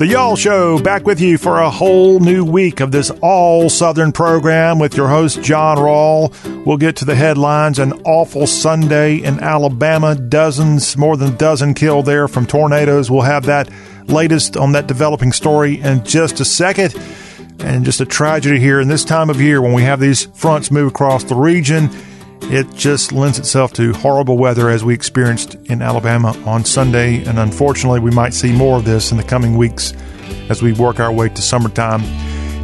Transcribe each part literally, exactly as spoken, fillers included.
The Y'all Show, back with you for a whole new week of this all-Southern program with your host, John Rawl. We'll get to the headlines. An awful Sunday in Alabama. Dozens, more than a dozen killed there from tornadoes. We'll have that latest on that developing story in just a second. And just a tragedy here in this time of year when we have these fronts move across the region. It just lends itself to horrible weather as we experienced in Alabama on Sunday. And unfortunately, we might see more of this in the coming weeks as we work our way to summertime.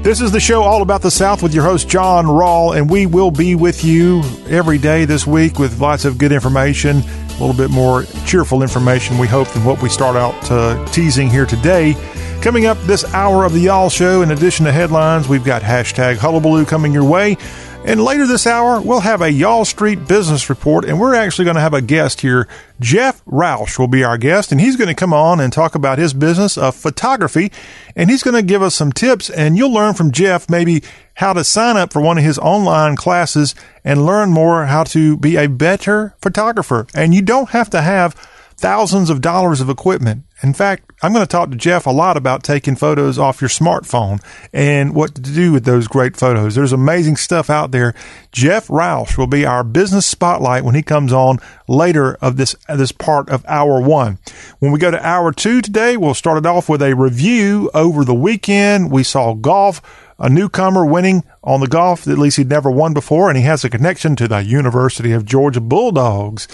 This is the show all about the South with your host, John Rawl. And we will be with you every day this week with lots of good information, a little bit more cheerful information, we hope, than what we start out uh, teasing here today. Coming up this hour of the Y'all Show, in addition to headlines, we've got hashtag Hullabaloo coming your way. And later this hour, we'll have a Y'all Street Business Report, and we're actually going to have a guest here. Jeff Rausch will be our guest, and he's going to come on and talk about his business of photography, and he's going to give us some tips, and you'll learn from Jeff maybe how to sign up for one of his online classes and learn more how to be a better photographer. And you don't have to have thousands of dollars of equipment. In fact, I'm going to talk to Jeff a lot about taking photos off your smartphone and what to do with those great photos. There's amazing stuff out there. Jeff Rausch will be our business spotlight when he comes on later of this this part of hour one. When we go to hour two today, we'll start it off with a review. Over the weekend, we saw golf, a newcomer winning on the golf. At least he'd never won before, and he has a connection to the University of Georgia Bulldogs.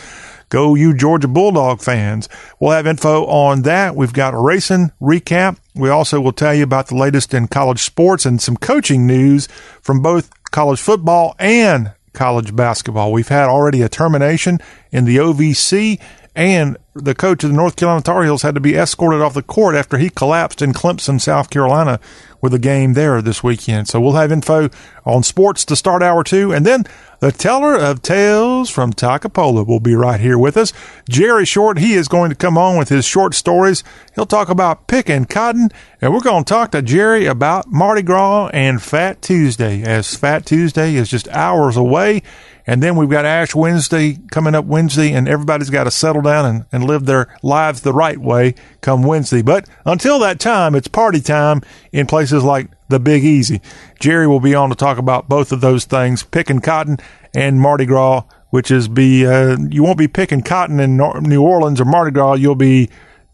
Go you Georgia Bulldog fans. We'll have info on that. We've got a racing recap. We also will tell you about the latest in college sports and some coaching news from both college football and college basketball. We've had already a termination in the O V C, and the coach of the North Carolina Tar Heels had to be escorted off the court after he collapsed in Clemson, South Carolina, with a game there this weekend. So we'll have info on sports to start hour two. And then the teller of tales from Takapola will be right here with us. Jerry Short, he is going to come on with his short stories. He'll talk about picking cotton. And we're going to talk to Jerry about Mardi Gras and Fat Tuesday, as Fat Tuesday is just hours away. And then we've got Ash Wednesday coming up Wednesday, and everybody's got to settle down and, and live their lives the right way come Wednesday. But until that time, it's party time in places like the Big Easy. Jerry will be on to talk about both of those things, picking cotton and Mardi Gras, which is be uh, you won't be picking cotton in New Orleans or Mardi Gras. You'll be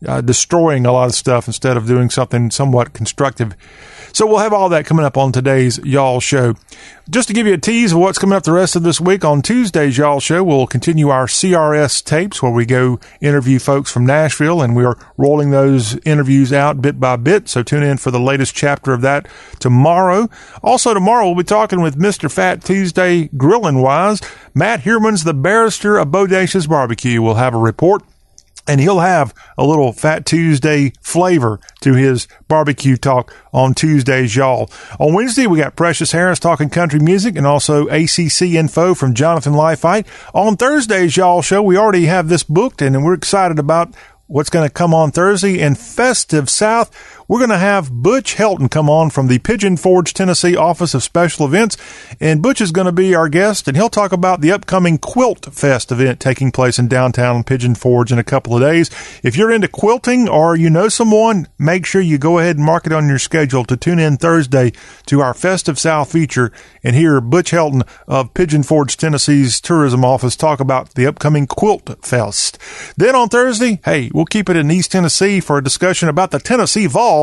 uh, destroying a lot of stuff instead of doing something somewhat constructive. So we'll have all that coming up on today's Y'all Show. Just to give you a tease of what's coming up the rest of this week, on Tuesday's Y'all Show, we'll continue our C R S tapes where we go interview folks from Nashville, and we are rolling those interviews out bit by bit. So tune in for the latest chapter of that tomorrow. Also tomorrow, we'll be talking with Mister Fat Tuesday Grillin' Wise. Matt Herman's the barrister of Bodacious Barbecue will have a report. And he'll have a little Fat Tuesday flavor to his barbecue talk on Tuesdays, y'all. On Wednesday, we got Precious Harris talking country music and also A C C info from Jonathan Leifheit. On Thursdays, y'all show, we already have this booked, and we're excited about what's going to come on Thursday in Festive South. We're going to have Butch Helton come on from the Pigeon Forge, Tennessee Office of Special Events. And Butch is going to be our guest, and he'll talk about the upcoming Quilt Fest event taking place in downtown Pigeon Forge in a couple of days. If you're into quilting or you know someone, make sure you go ahead and mark it on your schedule to tune in Thursday to our Festive South feature and hear Butch Helton of Pigeon Forge, Tennessee's Tourism Office talk about the upcoming Quilt Fest. Then on Thursday, hey, we'll keep it in East Tennessee for a discussion about the Tennessee Vols,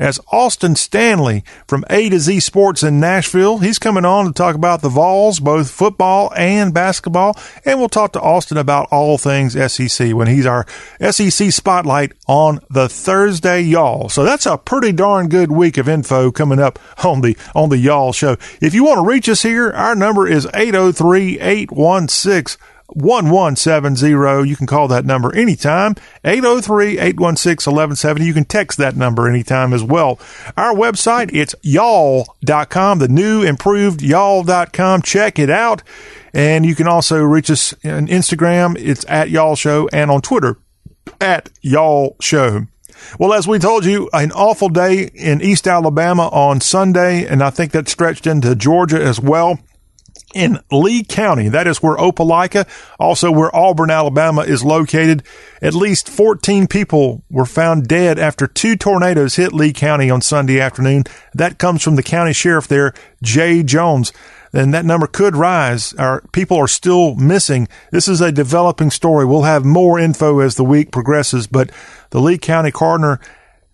as Austin Stanley from A to Z Sports in Nashville, he's coming on to talk about the Vols, both football and basketball. And we'll talk to Austin about all things S E C when he's our S E C spotlight on the Thursday Y'all. So that's a pretty darn good week of info coming up on the on the Y'all Show. If you want to reach us here, our number is eight oh three, eight one six, one one seven zero. You can call that number anytime, eight oh three, eight one six, one one seven zero. You can text that number anytime as well. Our website, it's y'all dot com, the new improved y'all dot com. Check it out. And you can also reach us on Instagram, it's at Y'all Show, and on Twitter, at Y'all Show. Well, as we told you, an awful day in East Alabama on Sunday, and I think that stretched into Georgia as well. in Lee County. That is where Opelika, also where Auburn, Alabama, is located. At least fourteen people were found dead after two tornadoes hit Lee County on Sunday afternoon. That comes from the county sheriff there, Jay Jones. And that number could rise. Our people are still missing. This is a developing story. We'll have more info as the week progresses, but the Lee County coroner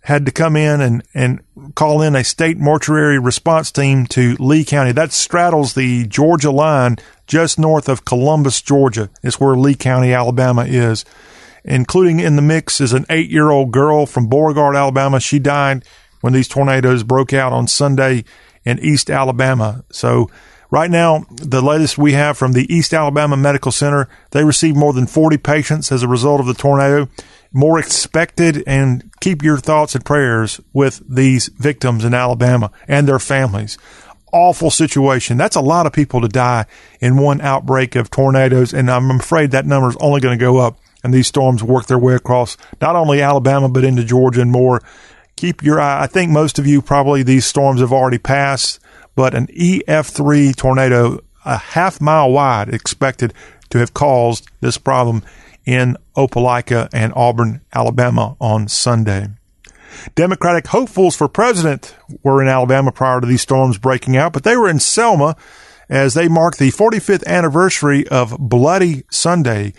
had to come in and, and call in a state mortuary response team to Lee County. That straddles the Georgia line just north of Columbus, Georgia, is where Lee County, Alabama is. Including in the mix is an eight-year-old girl from Beauregard, Alabama. She died when these tornadoes broke out on Sunday in East Alabama. So right now, the latest we have from the East Alabama Medical Center, they received more than forty patients as a result of the tornado. More expected, and keep your thoughts and prayers with these victims in Alabama and their families. Awful situation. That's a lot of people to die in one outbreak of tornadoes, and I'm afraid that number is only going to go up, and these storms work their way across not only Alabama but into Georgia and more. Keep your eye. I think most of you probably these storms have already passed. But an E F three tornado, a half mile wide, expected to have caused this problem in Opelika and Auburn, Alabama on Sunday. Democratic hopefuls for president were in Alabama prior to these storms breaking out, but they were in Selma as they marked the forty-fifth anniversary of Bloody Sunday.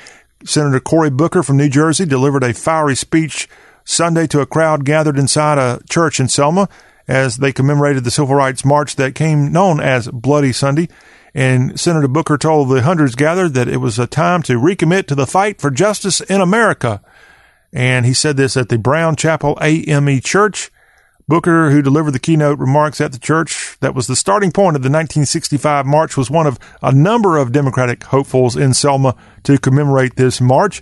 Senator Cory Booker from New Jersey delivered a fiery speech Sunday to a crowd gathered inside a church in Selma as they commemorated the Civil Rights March that came known as Bloody Sunday. And Senator Booker told the hundreds gathered that it was a time to recommit to the fight for justice in America. And he said this at the Brown Chapel A M E Church. Booker, who delivered the keynote remarks at the church that was the starting point of the nineteen sixty-five march, was one of a number of Democratic hopefuls in Selma to commemorate this march.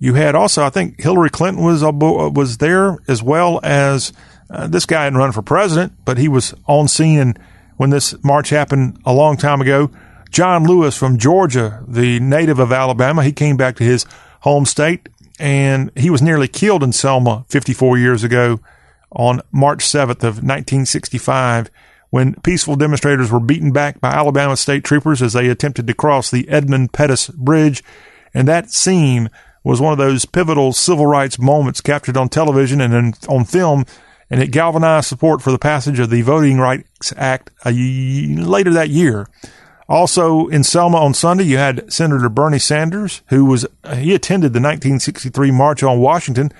You had also, I think, Hillary Clinton was was there, as well as Uh, this guy hadn't run for president, but he was on scene and when this march happened a long time ago. John Lewis from Georgia, the native of Alabama, he came back to his home state, and he was nearly killed in Selma fifty-four years ago on March seventh of nineteen sixty-five when peaceful demonstrators were beaten back by Alabama state troopers as they attempted to cross the Edmund Pettus Bridge. And that scene was one of those pivotal civil rights moments captured on television and in, on film, and it galvanized support for the passage of the Voting Rights Act a y- later that year. Also in Selma on Sunday, you had Senator Bernie Sanders, who was he attended the nineteen sixty-three March on Washington,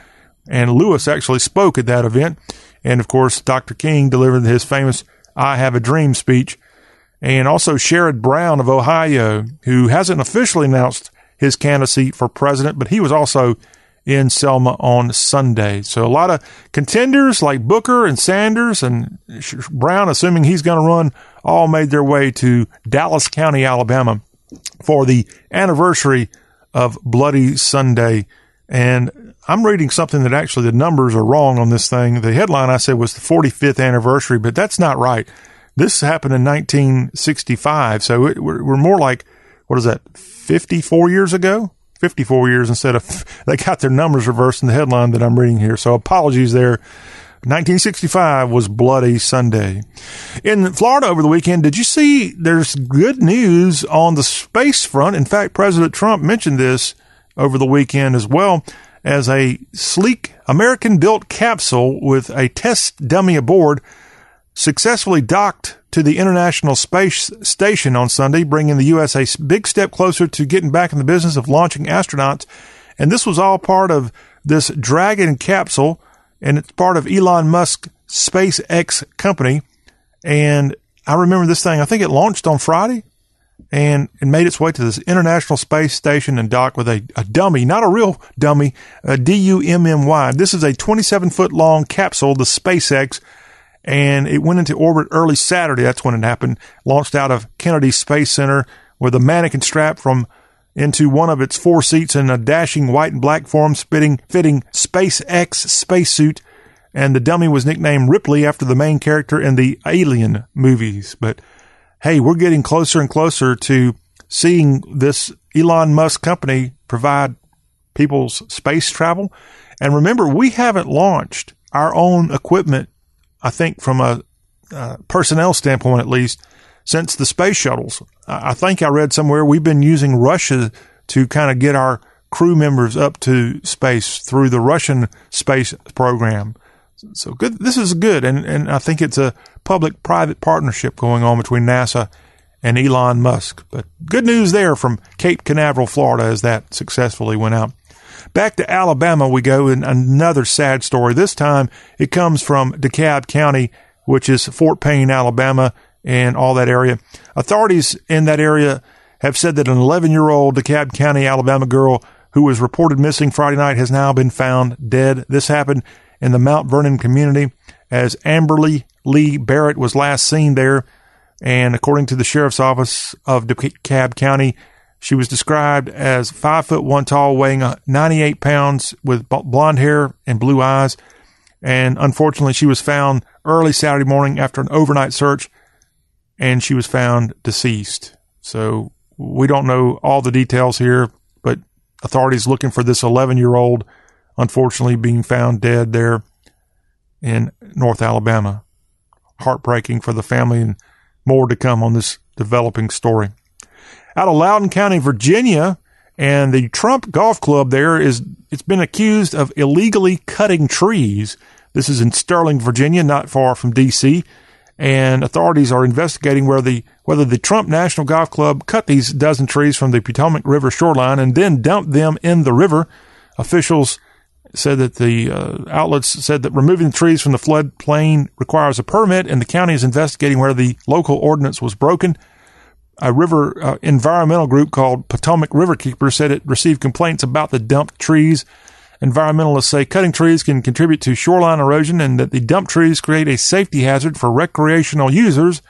and Lewis actually spoke at that event. And, of course, Doctor King delivered his famous I Have a Dream speech. And also Sherrod Brown of Ohio, who hasn't officially announced his candidacy for president, but he was also in Selma on Sunday. So a lot of contenders like Booker and Sanders and Brown, assuming he's going to run, all made their way to Dallas County, Alabama for the anniversary of Bloody Sunday. And I'm reading something that actually the numbers are wrong on this thing. The headline I said was the forty-fifth anniversary, but that's not right. This happened in nineteen sixty-five. So it, we're, we're more like, what is that, fifty-four years ago? fifty-four years instead of, they got their numbers reversed in the headline that I'm reading here. So apologies there. nineteen sixty-five was Bloody Sunday. In Florida over the weekend, did you see there's good news on the space front? In fact, President Trump mentioned this over the weekend as well, as a sleek American-built capsule with a test dummy aboard successfully docked to the International Space Station on Sunday, bringing the U S a big step closer to getting back in the business of launching astronauts. And this was all part of this Dragon capsule, and it's part of Elon Musk's SpaceX company. And I remember this thing, I think it launched on Friday, and it made its way to this International Space Station and docked with a, a dummy, not a real dummy, a D U M M Y. This is a twenty-seven-foot long capsule, the SpaceX, and it went into orbit early Saturday. That's when it happened. Launched out of Kennedy Space Center with a mannequin strapped from into one of its four seats in a dashing white and black form fitting, fitting SpaceX spacesuit. And the dummy was nicknamed Ripley after the main character in the Alien movies. But hey, we're getting closer and closer to seeing this Elon Musk company provide people's space travel. And remember, we haven't launched our own equipment, I think, from a uh, personnel standpoint, at least, since the space shuttles. I think I read somewhere we've been using Russia to kind of get our crew members up to space through the Russian space program. So good. This is good. And, and I think it's a public-private partnership going on between NASA and Elon Musk. But good news there from Cape Canaveral, Florida, as that successfully went out. Back to Alabama we go in another sad story. This time it comes from DeKalb County, which is Fort Payne, Alabama, and all that area. Authorities in that area have said that an eleven-year-old DeKalb County, Alabama girl who was reported missing Friday night has now been found dead. This happened in the Mount Vernon community as Amberly Lee Barrett was last seen there. And according to the Sheriff's Office of DeKalb County, she was described as five foot one tall, weighing ninety-eight pounds with blonde hair and blue eyes. And unfortunately, she was found early Saturday morning after an overnight search, and she was found deceased. So we don't know all the details here, but authorities looking for this eleven-year-old, unfortunately being found dead there in North Alabama. Heartbreaking for the family, and more to come on this developing story. Out of Loudoun County, Virginia, and the Trump Golf Club there is, it's been accused of illegally cutting trees. This is in Sterling, Virginia, not far from D C, and authorities are investigating whether the, whether the Trump National Golf Club cut these dozen trees from the Potomac River shoreline and then dumped them in the river. Officials said that the uh, outlets said that removing the trees from the floodplain requires a permit, and the county is investigating whether the local ordinance was broken. A river uh, environmental group called Potomac Riverkeeper said it received complaints about the dumped trees. Environmentalists say cutting trees can contribute to shoreline erosion and that the dumped trees create a safety hazard for recreational users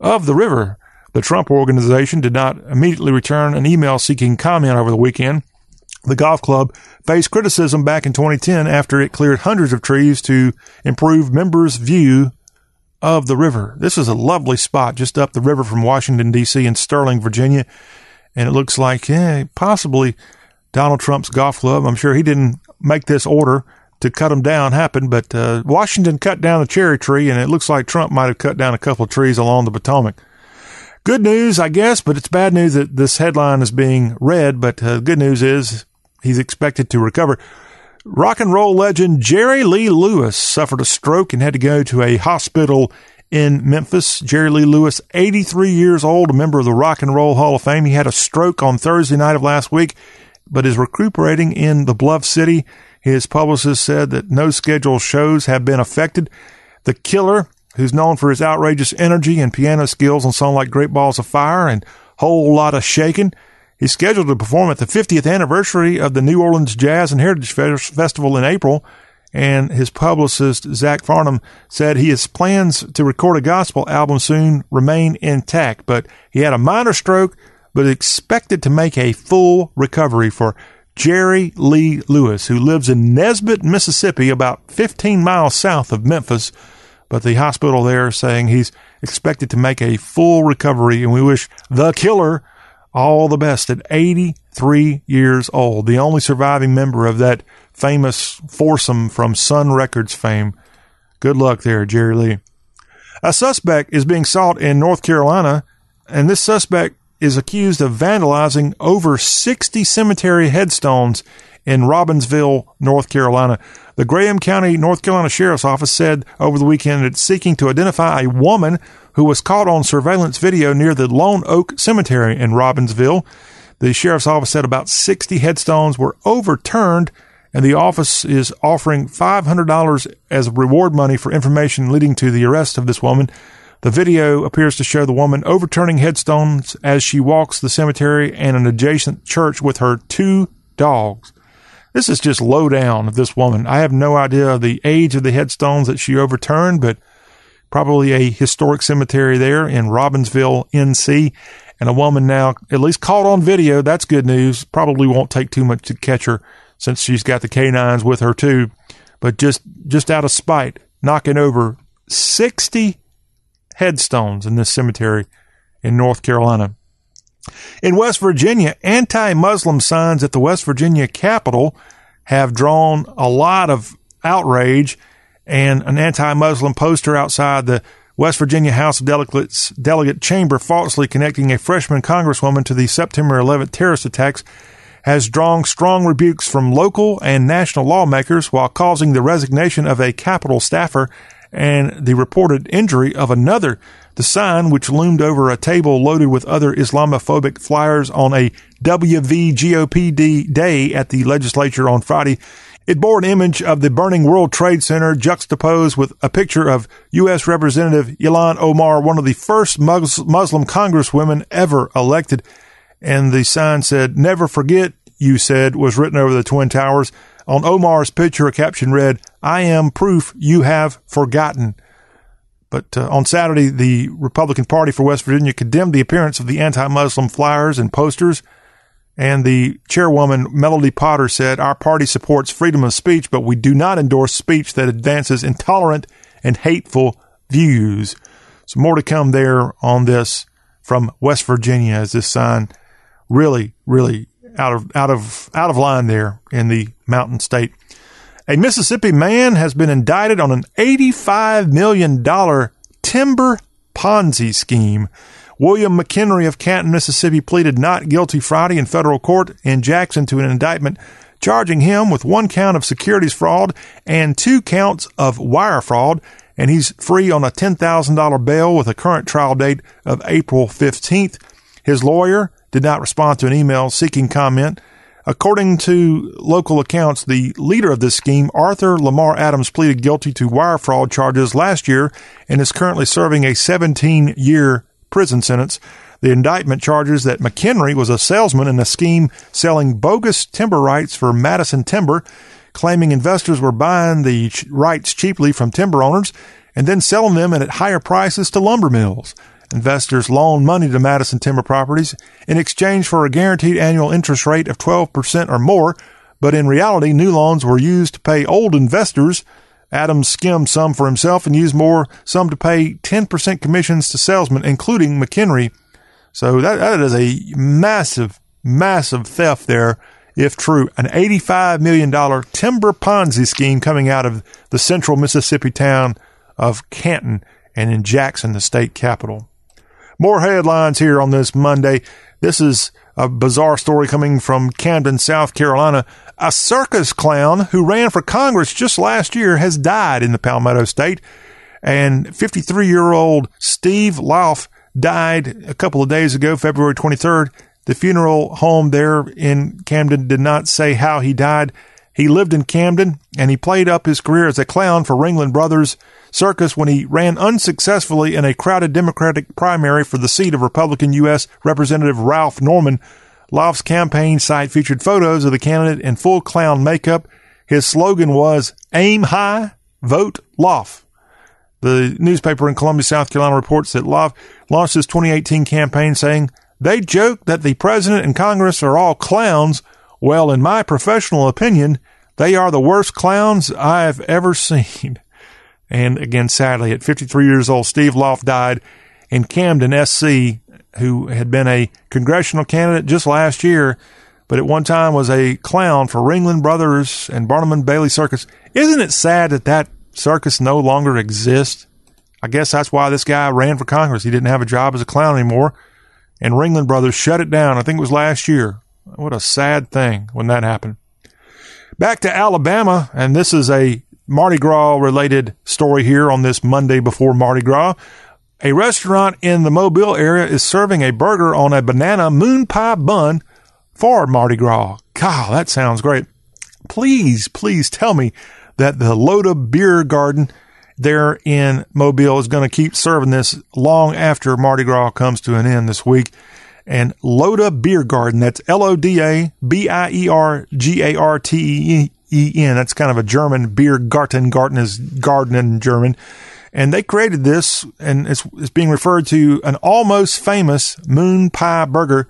of the river. The Trump organization did not immediately return an email seeking comment over the weekend. The golf club faced criticism back in twenty ten after it cleared hundreds of trees to improve members' view of the river. This is a lovely spot just up the river from Washington, D C in Sterling, Virginia. And it looks like, yeah, possibly Donald Trump's golf club. I'm sure he didn't make this order to cut them down happen, but uh, Washington cut down a cherry tree, and it looks like Trump might have cut down a couple of trees along the Potomac. Good news, I guess, but it's bad news that this headline is being read, but uh, good news is he's expected to recover. Rock and roll legend Jerry Lee Lewis suffered a stroke and had to go to a hospital in Memphis. Jerry Lee Lewis, eighty-three years old, a member of the Rock and Roll Hall of Fame. He had a stroke on Thursday night of last week, but is recuperating in the Bluff City. His publicist said that no scheduled shows have been affected. The Killer, who's known for his outrageous energy and piano skills on songs like Great Balls of Fire and Whole Lot of Shakin', he's scheduled to perform at the fiftieth anniversary of the New Orleans Jazz and Heritage Festival in April, and his publicist, Zach Farnham, said his plans to record a gospel album soon remain intact, but he had a minor stroke, but is expected to make a full recovery for Jerry Lee Lewis, who lives in Nesbitt, Mississippi, about fifteen miles south of Memphis, but the hospital there saying he's expected to make a full recovery, and we wish The Killer all the best at eighty-three years old, the only surviving member of that famous foursome from Sun Records fame. Good luck there, Jerry Lee. A suspect is being sought in North Carolina, and this suspect is accused of vandalizing over sixty cemetery headstones in Robbinsville, North Carolina. The Graham County, North Carolina Sheriff's Office said over the weekend it's seeking to identify a woman who was caught on surveillance video near the Lone Oak Cemetery in Robbinsville. The Sheriff's Office said about sixty headstones were overturned, and the office is offering five hundred dollars as reward money for information leading to the arrest of this woman. The video appears to show the woman overturning headstones as she walks the cemetery and an adjacent church with her two dogs. This is just low down of this woman. I have no idea the age of the headstones that she overturned, but probably a historic cemetery there in Robbinsville, N C, and a woman now at least caught on video. That's good news. Probably won't take too much to catch her since she's got the canines with her too, but just, just out of spite, knocking over sixty headstones in this cemetery in North Carolina. In West Virginia, anti-Muslim signs at the West Virginia Capitol have drawn a lot of outrage, and an anti-Muslim poster outside the West Virginia House of Delegates delegate chamber falsely connecting a freshman congresswoman to the September eleventh terrorist attacks has drawn strong rebukes from local and national lawmakers while causing the resignation of a Capitol staffer and the reported injury of another. The sign, which loomed over a table loaded with other Islamophobic flyers on a W V G O P D day at the legislature on Friday, it bore an image of the burning World Trade Center juxtaposed with a picture of U S Representative Ilhan Omar, one of the first Mus- Muslim congresswomen ever elected. And the sign said, "Never forget, you said," was written over the Twin Towers. On Omar's picture, a caption read, "I am proof you have forgotten." But uh, on Saturday, the Republican Party for West Virginia condemned the appearance of the anti-Muslim flyers and posters. And the chairwoman, Melody Potter, said, "Our party supports freedom of speech, but we do not endorse speech that advances intolerant and hateful views." So more to come there on this from West Virginia, as this sign really, really out of out of out of line there in the Mountain State. A Mississippi man has been indicted on an eighty-five million dollars timber Ponzi scheme. William McHenry of Canton, Mississippi, pleaded not guilty Friday in federal court in Jackson to an indictment charging him with one count of securities fraud and two counts of wire fraud, and he's free on a ten thousand dollars bail with a current trial date of April fifteenth. His lawyer did not respond to an email seeking comment. According to local accounts, the leader of this scheme, Arthur Lamar Adams, pleaded guilty to wire fraud charges last year and is currently serving a seventeen-year prison sentence. The indictment charges that McHenry was a salesman in a scheme selling bogus timber rights for Madison Timber, claiming investors were buying the rights cheaply from timber owners and then selling them at higher prices to lumber mills. Investors loaned money to Madison Timber Properties in exchange for a guaranteed annual interest rate of twelve percent or more, but in reality, new loans were used to pay old investors. Adams skimmed some for himself and used more, some to pay ten percent commissions to salesmen, including McHenry. So that, that is a massive, massive theft there, if true. An eighty-five million dollars timber Ponzi scheme coming out of the central Mississippi town of Canton and in Jackson, the state capital. More headlines here on this Monday. This is a bizarre story coming from Camden, South Carolina. A circus clown who ran for Congress just last year has died in the Palmetto State. And fifty-three-year-old Steve Lauf died a couple of days ago, February twenty-third. The funeral home there in Camden did not say how he died. He lived in Camden, and he played up his career as a clown for Ringling Brothers Circus when he ran unsuccessfully in a crowded Democratic primary for the seat of Republican U S Representative Ralph Norman. Lauf's campaign site featured photos of the candidate in full clown makeup. His slogan was, "Aim high, vote Lauf." The newspaper in Columbia, South Carolina reports that Lauf launched his twenty eighteen campaign saying, "They joke that the president and Congress are all clowns. Well, in my professional opinion, they are the worst clowns I've ever seen." And again, sadly, at fifty-three years old, Steve Lauf died in Camden, S C, who had been a congressional candidate just last year, but at one time was a clown for Ringling Brothers and Barnum and Bailey Circus. Isn't it sad that that circus no longer exists? I guess that's why this guy ran for Congress. He didn't have a job as a clown anymore, and Ringling Brothers shut it down. I think it was last year. What a sad thing when that happened. Back to Alabama, and this is a Mardi Gras-related story here on this Monday before Mardi Gras. A restaurant in the Mobile area is serving a burger on a banana moon pie bun for Mardi Gras. God, that sounds great. Please, please tell me that the Loda Beer Garden there in Mobile is going to keep serving this long after Mardi Gras comes to an end this week. And Loda Beer Garden, that's L O D A B I E R G A R T E N. That's kind of a German beer, Garten. Garten is garden in German. And they created this, and it's, it's being referred to an almost famous moon pie burger.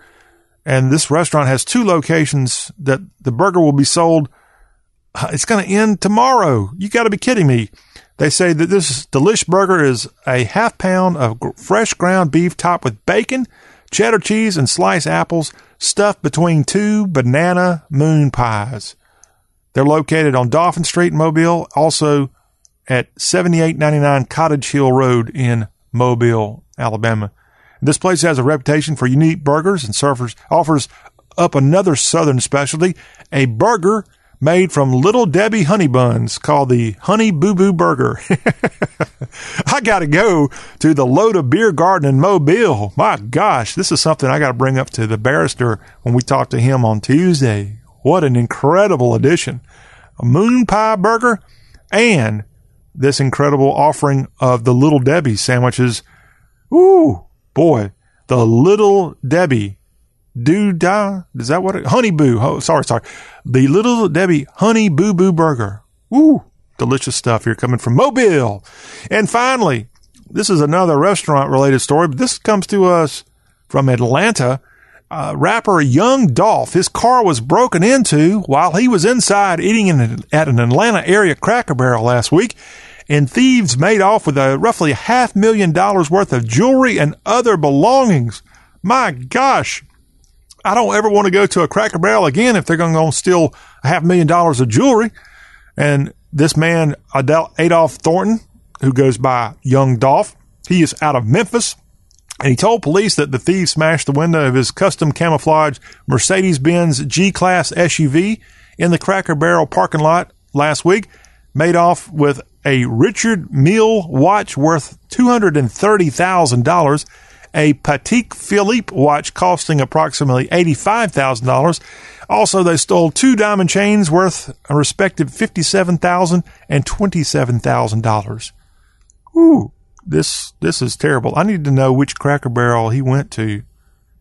And this restaurant has two locations that the burger will be sold. It's going to end tomorrow. You got to be kidding me. They say that this delish burger is a half pound of fresh ground beef topped with bacon, cheddar cheese, and sliced apples stuffed between two banana moon pies. They're located on Dauphin Street in Mobile, also at seventy-eight ninety-nine Cottage Hill Road in Mobile, Alabama. This place has a reputation for unique burgers and surfers, offers up another Southern specialty, a burger made from Little Debbie honey buns called the Honey Boo Boo Burger. I got to go to the Loda Beer Garden in Mobile. My gosh, this is something I got to bring up to the barrister when we talk to him on Tuesday. What an incredible addition. A moon pie burger and this incredible offering of the Little Debbie sandwiches. Ooh, boy, the Little Debbie do-da, is that what it, Honey Boo, oh, sorry, sorry. The Little Debbie Honey Boo Boo Burger. Ooh, delicious stuff here coming from Mobile. And finally, this is another restaurant-related story, but this comes to us from Atlanta. Uh, rapper Young Dolph, his car was broken into while he was inside eating in, at an Atlanta area Cracker Barrel last week, and thieves made off with a roughly half million dollars worth of jewelry and other belongings. My gosh, I don't ever want to go to a Cracker Barrel again if they're going to steal a half million dollars of jewelry. And this man, Adolph Thornton, who goes by Young Dolph, he is out of Memphis. And he told police that the thieves smashed the window of his custom camouflage Mercedes-Benz G-Class S U V in the Cracker Barrel parking lot last week, made off with a Richard Mille watch worth two hundred thirty thousand dollars, a Patek Philippe watch costing approximately eighty-five thousand dollars. Also, they stole two diamond chains worth a respective fifty-seven thousand dollars and twenty-seven thousand dollars. Ooh. This this is terrible. I need to know which Cracker Barrel he went to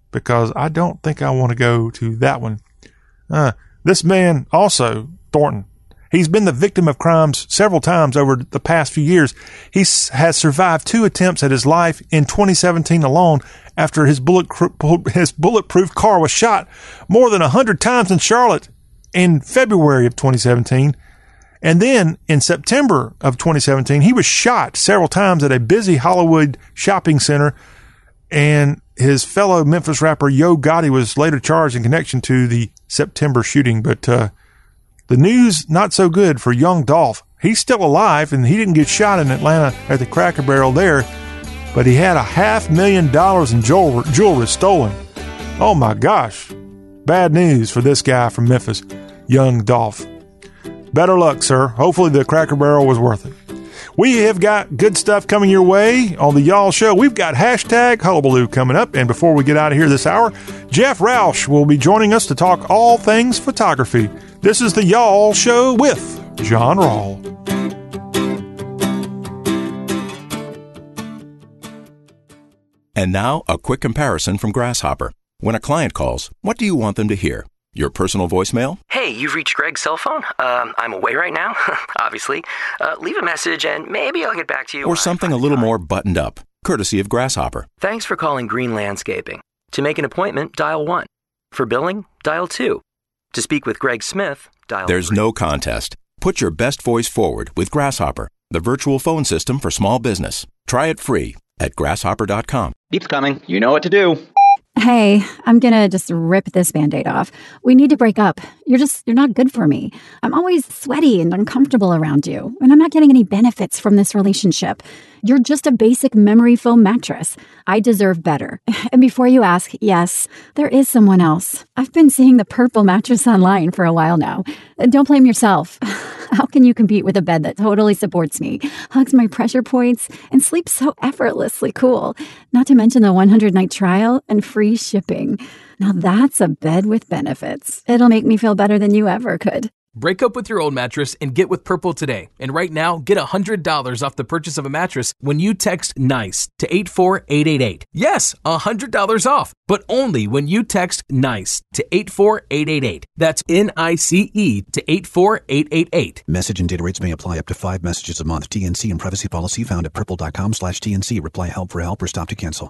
because I don't think I want to go to that one. Uh, this man also, Thornton, he's been the victim of crimes several times over the past few years. He has survived two attempts at his life in twenty seventeen alone after his, bullet, his bulletproof car was shot more than one hundred times in Charlotte in February of twenty seventeen. And then in September of twenty seventeen, he was shot several times at a busy Hollywood shopping center. And his fellow Memphis rapper Yo Gotti was later charged in connection to the September shooting. But uh, the news, not so good for Young Dolph. He's still alive, and he didn't get shot in Atlanta at the Cracker Barrel there. But he had a half million dollars in jewelry, jewelry stolen. Oh, my gosh. Bad news for this guy from Memphis, Young Dolph. Better luck, sir. Hopefully the Cracker Barrel was worth it. We have got good stuff coming your way on the Y'all Show. We've got hashtag Hullabaloo coming up. And before we get out of here this hour, Jeff Rausch will be joining us to talk all things photography. This is the Y'all Show with John Rawl. And now a quick comparison from Grasshopper. When a client calls, what do you want them to hear? Your personal voicemail? Hey, you've reached Greg's cell phone. Um, I'm away right now, obviously. Uh, leave a message and maybe I'll get back to you. Or something a little more buttoned up, courtesy of Grasshopper. Thanks for calling Green Landscaping. To make an appointment, dial one. For billing, dial two. To speak with Greg Smith, dial There's three. No contest. Put your best voice forward with Grasshopper, the virtual phone system for small business. Try it free at grasshopper dot com. Keeps coming. You know what to do. Hey, I'm going to just rip this Band-Aid off. We need to break up. You're just, you're not good for me. I'm always sweaty and uncomfortable around you, and I'm not getting any benefits from this relationship. You're just a basic memory foam mattress. I deserve better. And before you ask, yes, there is someone else. I've been seeing the purple mattress online for a while now. Don't blame yourself. How can you compete with a bed that totally supports me, hugs my pressure points, and sleeps so effortlessly cool? Not to mention the one hundred night trial and free shipping. Now that's a bed with benefits. It'll make me feel better than you ever could. Break up with your old mattress and get with Purple today. And right now, get one hundred dollars off the purchase of a mattress when you text NICE to eight four eight eight eight. Yes, one hundred dollars off, but only when you text NICE to eight four eight eight eight. That's N I C E to eight four eight eight eight. Message and data rates may apply up to five messages a month. T N C and privacy policy found at purple dot com slash T N C. Reply help for help or stop to cancel.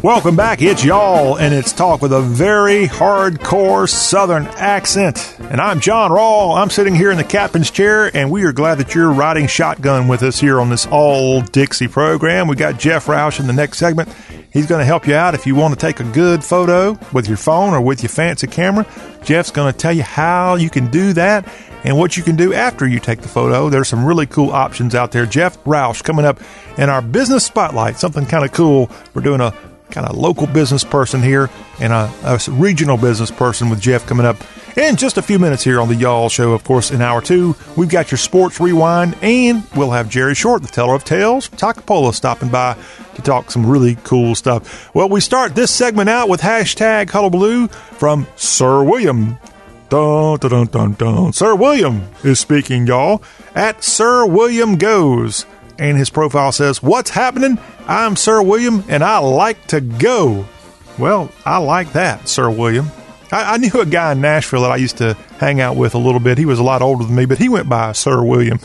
Welcome back, it's y'all, and it's talk with a very hardcore Southern accent. And I'm John Rawl. I'm sitting here in the captain's chair, and we are glad that you're riding shotgun with us here on this All-Dixie program. We got Jeff Roush in the next segment. He's going to help you out if you want to take a good photo with your phone or with your fancy camera. Jeff's going to tell you how you can do that and what you can do after you take the photo. There's some really cool options out there. Jeff Roush coming up in our business spotlight, something kind of cool. We're doing a kind of local business person here and a, a regional business person with Jeff coming up in just a few minutes here on the Y'all Show. Of course, in hour two, we've got your sports rewind, and we'll have Jerry Short, the teller of tales, Takapola, stopping by to talk some really cool stuff. Well, we start this segment out with hashtag Hullabaloo from Sir William. Dun, dun, dun, dun, dun. Sir William is speaking, y'all, at Sir William Goes. And his profile says, "What's happening? I'm Sir William, and I like to go." Well, I like that, Sir William. I, I knew a guy in Nashville that I used to hang out with a little bit. He was a lot older than me, but he went by Sir William.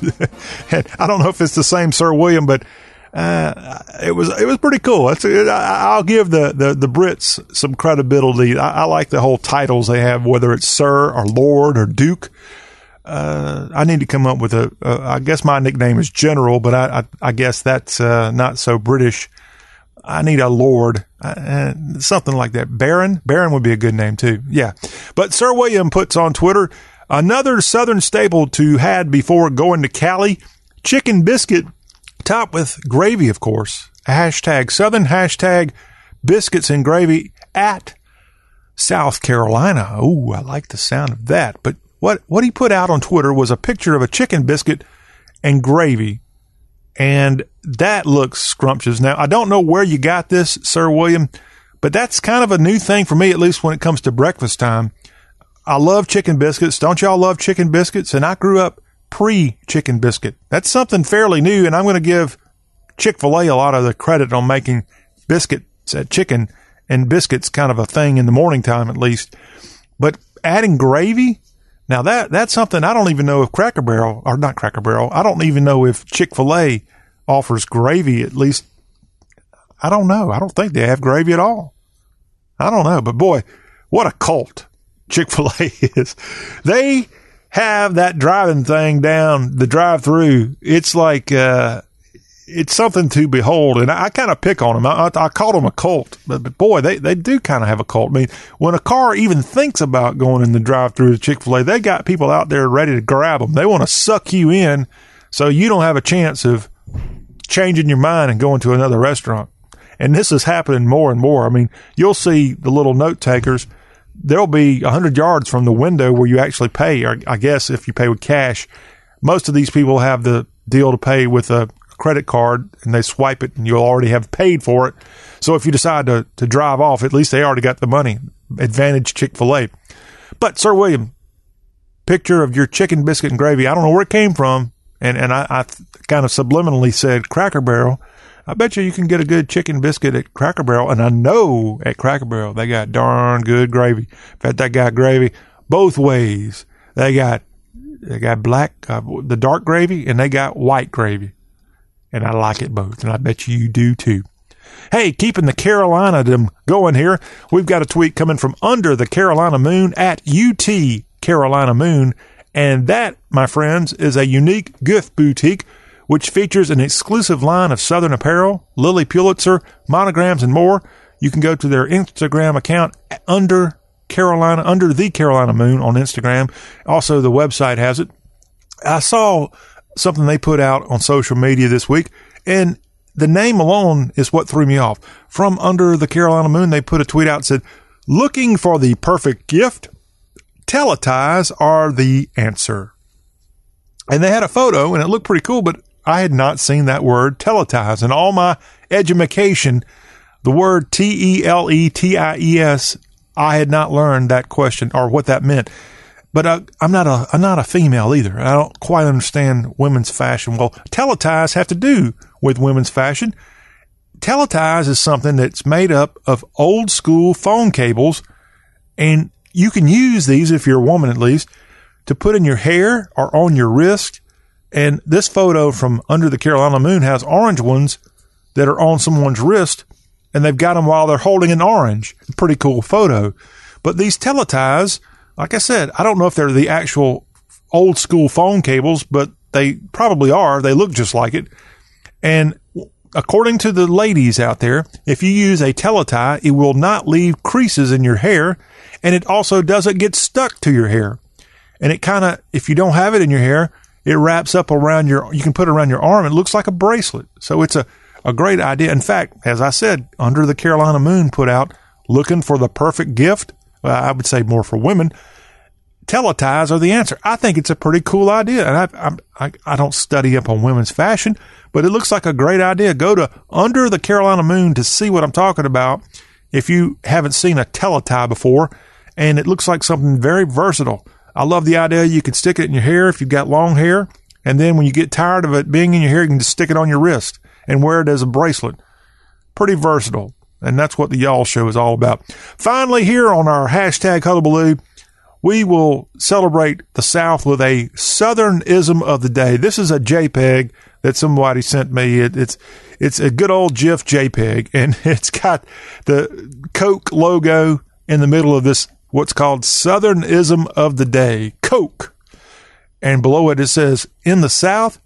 And I don't know if it's the same Sir William, but uh, it was it was pretty cool. It's, it, I, I'll give the, the, the Brits some credibility. I, I like the whole titles they have, whether it's Sir or Lord or Duke. Uh, I need to come up with a, uh, I guess my nickname is General, but I, I, I guess that's, uh, not so British. I need a Lord, uh, something like that. Baron, Baron would be a good name too. Yeah. But Sir William puts on Twitter, another Southern staple to had before going to Cali, chicken biscuit topped with gravy, of course. Hashtag Southern, hashtag biscuits and gravy at South Carolina. Oh, I like the sound of that, but What what he put out on Twitter was a picture of a chicken biscuit and gravy, and that looks scrumptious. Now, I don't know where you got this, Sir William, but that's kind of a new thing for me, at least when it comes to breakfast time. I love chicken biscuits. Don't y'all love chicken biscuits? And I grew up pre-chicken biscuit. That's something fairly new, and I'm going to give Chick-fil-A a lot of the credit on making biscuits, uh, chicken and biscuits kind of a thing in the morning time, at least. But adding gravy? Now, that that's something I don't even know if Cracker Barrel, or not Cracker Barrel, I don't even know if Chick-fil-A offers gravy, at least. I don't know. I don't think they have gravy at all. I don't know. But, boy, what a cult Chick-fil-A is. They have that driving thing down the drive-thru. It's like uh, it's something to behold. And I, I kind of pick on them. I, I, I call them a cult. But, but boy, they, they do kind of have a cult. I mean, when a car even thinks about going in the drive-thru to Chick-fil-A, they got people out there ready to grab them. They want to suck you in so you don't have a chance of changing your mind and going to another restaurant. And this is happening more and more. I mean, you'll see the little note takers. There'll be one hundred yards from the window where you actually pay, or I guess if you pay with cash. Most of these people have the deal to pay with a credit card, and they swipe it and you'll already have paid for it. So if you decide to, to drive off, at least they already got the money. Advantage Chick-fil-A. But Sir William, picture of your chicken biscuit and gravy. I don't know where it came from. And, and I, I kind of subliminally said Cracker Barrel. I bet you you can get a good chicken biscuit at Cracker Barrel. And I know at Cracker Barrel, they got darn good gravy. In fact, they got gravy both ways. They got, they got black, uh, the dark gravy, and they got white gravy. And I like it both, and I bet you do too. Hey, keeping the Carolina them going here, we've got a tweet coming from Under the Carolina Moon at U T Carolina Moon. And that, my friends, is a unique gift boutique which features an exclusive line of Southern apparel, Lilly Pulitzer, monograms, and more. You can go to their Instagram account, Under Carolina, Under the Carolina Moon on Instagram. Also, the website has it. I saw something they put out on social media this week, and the name alone is what threw me off. From Under the Carolina Moon, they put a tweet out that said, "Looking for the perfect gift? Teleties are the answer." And they had a photo, and it looked pretty cool, but I had not seen that word teleties. In all my edumacation, the word T E L E T I E S, I had not learned that question or what that meant. But I, I'm not a I'm not a female either. I don't quite understand women's fashion. Well, teleties have to do with women's fashion. Teletyes is something that's made up of old school phone cables, and you can use these, if you're a woman at least, to put in your hair or on your wrist. And this photo from Under the Carolina Moon has orange ones that are on someone's wrist, and they've got them while they're holding an orange. Pretty cool photo. But these teletyes, like I said, I don't know if they're the actual old school phone cables, but they probably are. They look just like it. And according to the ladies out there, if you use a teletie, it will not leave creases in your hair, and it also doesn't get stuck to your hair. And it kind of, if you don't have it in your hair, it wraps up around your, you can put it around your arm. It looks like a bracelet. So it's a, a great idea. In fact, as I said, Under the Carolina Moon put out, looking for the perfect gift. Well, I would say more for women. Teleties are the answer. I think it's a pretty cool idea. And I, I, I don't study up on women's fashion, but it looks like a great idea. Go to Under the Carolina Moon to see what I'm talking about. If you haven't seen a teletie before, and it looks like something very versatile. I love the idea you could stick it in your hair if you've got long hair. And then when you get tired of it being in your hair, you can just stick it on your wrist and wear it as a bracelet. Pretty versatile. And that's what the Y'all Show is all about. Finally, here on our hashtag Hullabaloo, we will celebrate the South with a Southernism of the day. This is a JPEG that somebody sent me. It, it's it's a good old GIF JPEG, and it's got the Coke logo in the middle of this, what's called Southernism of the day, Coke. And below it, it says, in the South,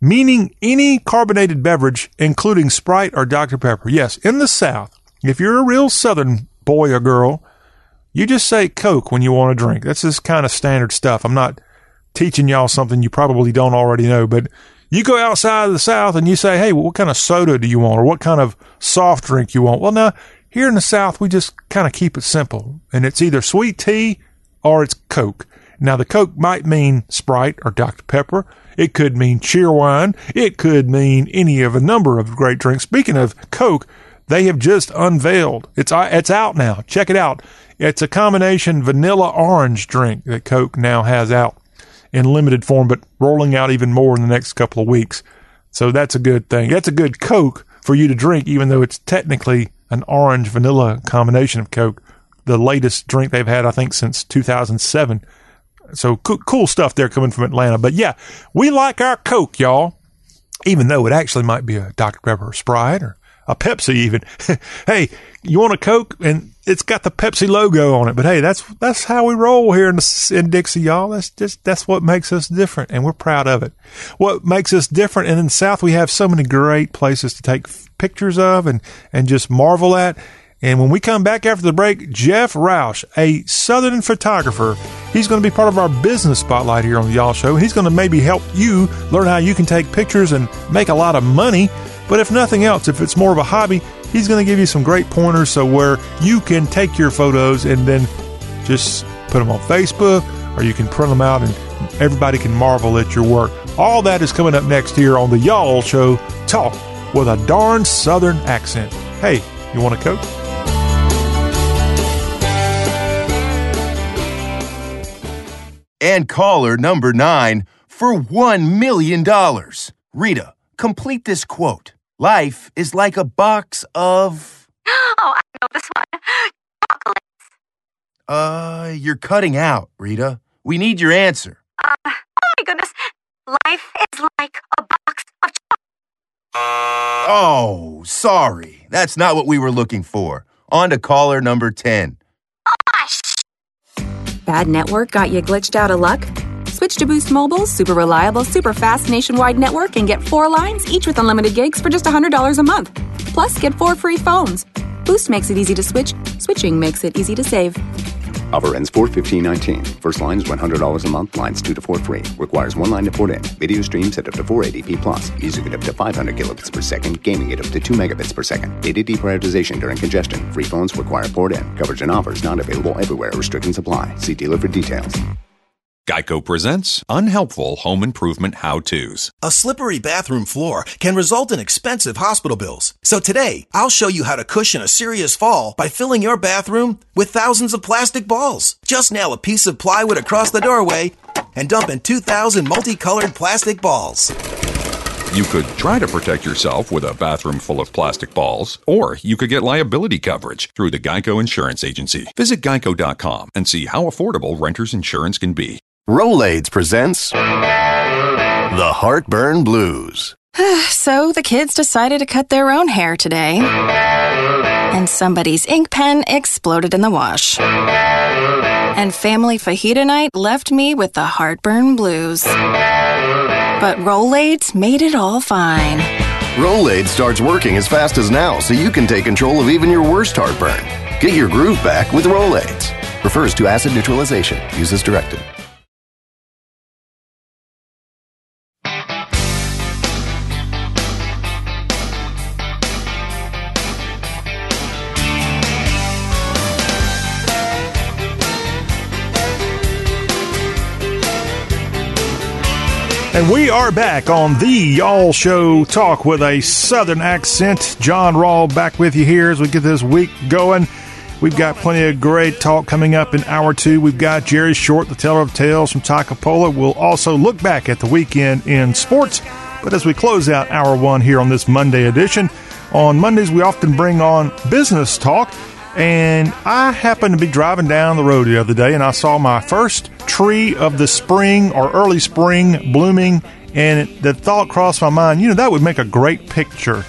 meaning any carbonated beverage, including Sprite or Doctor Pepper. Yes, in the South, if you're a real Southern boy or girl, you just say Coke when you want to drink. That's just kind of standard stuff. I'm not teaching y'all something you probably don't already know, but you go outside of the South and you say, hey, what kind of soda do you want, or what kind of soft drink you want? Well, now, here in the South, we just kind of keep it simple, and it's either sweet tea or it's Coke. Now, the Coke might mean Sprite or Doctor Pepper. It could mean Cheerwine. It could mean any of a number of great drinks. Speaking of Coke, they have just unveiled. It's it's out now. Check it out. It's a combination vanilla orange drink that Coke now has out in limited form, but rolling out even more in the next couple of weeks. So that's a good thing. That's a good Coke for you to drink, even though it's technically an orange vanilla combination of Coke, the latest drink they've had, I think, since two thousand seven. So cool, cool stuff there coming from Atlanta. But yeah, we like our Coke, y'all, even though it actually might be a Doctor Pepper or Sprite or a Pepsi even. Hey, you want a Coke? And it's got the Pepsi logo on it. But hey, that's that's how we roll here in, the, in Dixie, y'all. That's just that's what makes us different, and we're proud of it. What makes us different, and in the South, we have so many great places to take pictures of and, and just marvel at. And when we come back after the break, Jeff Rausch, a Southern photographer, he's going to be part of our business spotlight here on the Y'all Show. He's going to maybe help you learn how you can take pictures and make a lot of money. But if nothing else, if it's more of a hobby, he's going to give you some great pointers so where you can take your photos and then just put them on Facebook, or you can print them out and everybody can marvel at your work. All that is coming up next here on the Y'all Show. Talk with a darn Southern accent. Hey, you want a Coke? And caller number nine for one million dollars. Rita, complete this quote. Life is like a box of... Oh, I know this one. Chocolates. Uh, you're cutting out, Rita. We need your answer. Uh, oh my goodness. Life is like a box of chocolates. Oh, sorry. That's not what we were looking for. On to caller number ten. Oh, gosh. Bad network got you glitched out of luck? Switch to Boost Mobile's super reliable, super fast nationwide network and get four lines, each with unlimited gigs for just one hundred dollars a month. Plus, get four free phones. Boost makes it easy to switch. Switching makes it easy to save. Offer ends four fifteen nineteen. First line is one hundred dollars a month. Lines two to four free. Requires one line to port in. Video streams at up to four eighty p plus. Music at up to five hundred kilobits per second. Gaming at up to two megabits per second. Data deprioritization during congestion. Free phones require port in. Coverage and offers not available everywhere. Restrictions apply. See dealer for details. Geico presents Unhelpful Home Improvement How-Tos. A slippery bathroom floor can result in expensive hospital bills. So today, I'll show you how to cushion a serious fall by filling your bathroom with thousands of plastic balls. Just nail a piece of plywood across the doorway and dump in two thousand multicolored plastic balls. You could try to protect yourself with a bathroom full of plastic balls, or you could get liability coverage through the Geico Insurance Agency. Visit geico dot com and see how affordable renter's insurance can be. Rolaids presents The Heartburn Blues. So the kids decided to cut their own hair today, and somebody's ink pen exploded in the wash. And family fajita night left me with the heartburn blues. But Rolaids made it all fine. Rolaids starts working as fast as now, so you can take control of even your worst heartburn. Get your groove back with Rolaids. Refers to acid neutralization. Use as directed. And we are back on the Y'all Show Talk with a Southern accent. John Rawl back with you here as we get this week going. We've got plenty of great talk coming up in hour two. We've got Jerry Short, the teller of tales from Takapola. We'll also look back at the weekend in sports. But as we close out hour one here on this Monday edition, on Mondays we often bring on business talk. And I happened to be driving down the road the other day, and I saw my first tree of the spring or early spring blooming, and it, the thought crossed my mind, you know, that would make a great picture.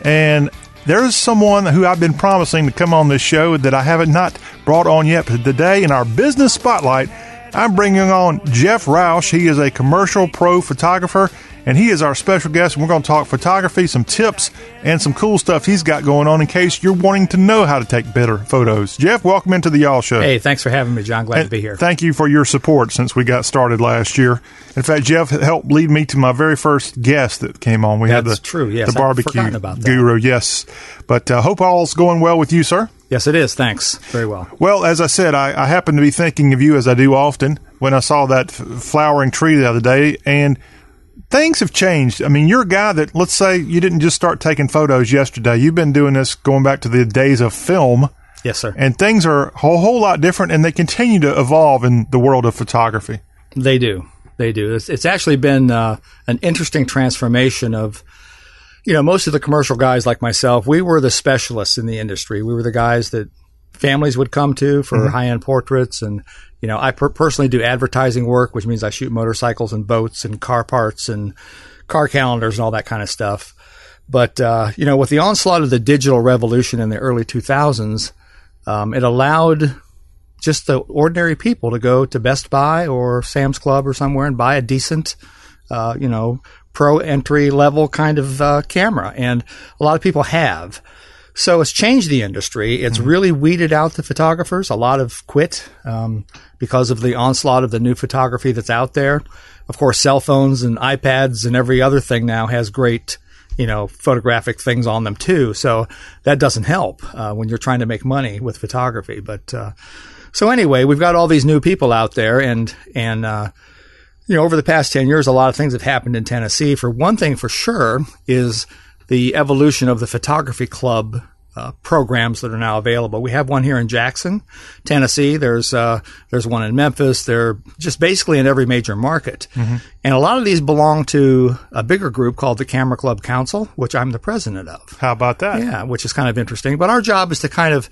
And there's someone who I've been promising to come on this show that I haven't not brought on yet, but today in our business spotlight, I'm bringing on Jeff Rausch. He is a commercial pro photographer, and he is our special guest. We're going to talk photography, some tips, and some cool stuff he's got going on in case you're wanting to know how to take better photos. Jeff, welcome into the Y'all Show. Hey, thanks for having me, John. Glad and to be here. Thank you for your support since we got started last year. In fact, Jeff helped lead me to my very first guest that came on. We That's had the, true, yes. the barbecue guru, yes. But I uh, hope all's going well with you, sir. Yes, it is. Thanks. Very well. Well, as I said, I, I happen to be thinking of you, as I do often, when I saw that f- flowering tree the other day, and things have changed. I mean, you're a guy that, let's say, you didn't just start taking photos yesterday. You've been doing this going back to the days of film. Yes, sir. And things are a whole, whole lot different, and they continue to evolve in the world of photography. They do. They do. It's, it's actually been uh, an interesting transformation of, you know, most of the commercial guys like myself, we were the specialists in the industry. We were the guys that families would come to for mm-hmm. high-end portraits. And, you know, I per- personally do advertising work, which means I shoot motorcycles and boats and car parts and car calendars and all that kind of stuff. But, uh, you know, with the onslaught of the digital revolution in the early two thousands, um, it allowed just the ordinary people to go to Best Buy or Sam's Club or somewhere and buy a decent, uh, you know, pro entry level kind of uh, camera. And a lot of people have. So it's changed the industry. It's mm-hmm. really weeded out the photographers. A lot have quit um, because of the onslaught of the new photography that's out there. Of course, cell phones and iPads and every other thing now has great, you know, photographic things on them too. So that doesn't help uh, when you're trying to make money with photography. But uh, so anyway, we've got all these new people out there, and and uh, you know, over the past ten years, a lot of things have happened in Tennessee. For one thing, for sure, is the evolution of the photography club uh, programs that are now available. We have one here in Jackson, Tennessee. There's uh, there's one in Memphis. They're just basically in every major market. Mm-hmm. And a lot of these belong to a bigger group called the Camera Club Council, which I'm the president of. How about that? Yeah, which is kind of interesting. But our job is to kind of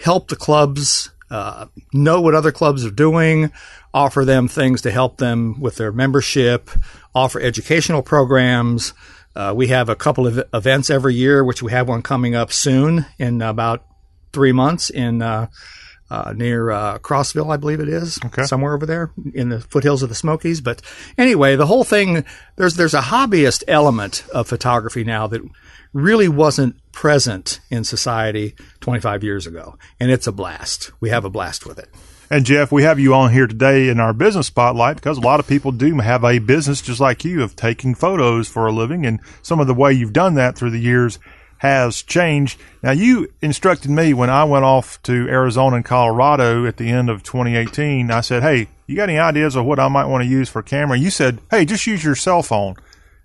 help the clubs uh, know what other clubs are doing, offer them things to help them with their membership, offer educational programs. Uh, we have a couple of events every year, which we have one coming up soon in about three months in uh, uh, near uh, Crossville, I believe it is, okay. Somewhere over there in the foothills of the Smokies. But anyway, the whole thing, there's there's a hobbyist element of photography now that really wasn't present in society twenty-five years ago, and it's a blast. We have a blast with it. And, Jeff, we have you on here today in our business spotlight because a lot of people do have a business just like you of taking photos for a living, and some of the way you've done that through the years has changed. Now, you instructed me when I went off to Arizona and Colorado at the end of twenty eighteen. I said, hey, you got any ideas of what I might want to use for camera? You said, hey, just use your cell phone,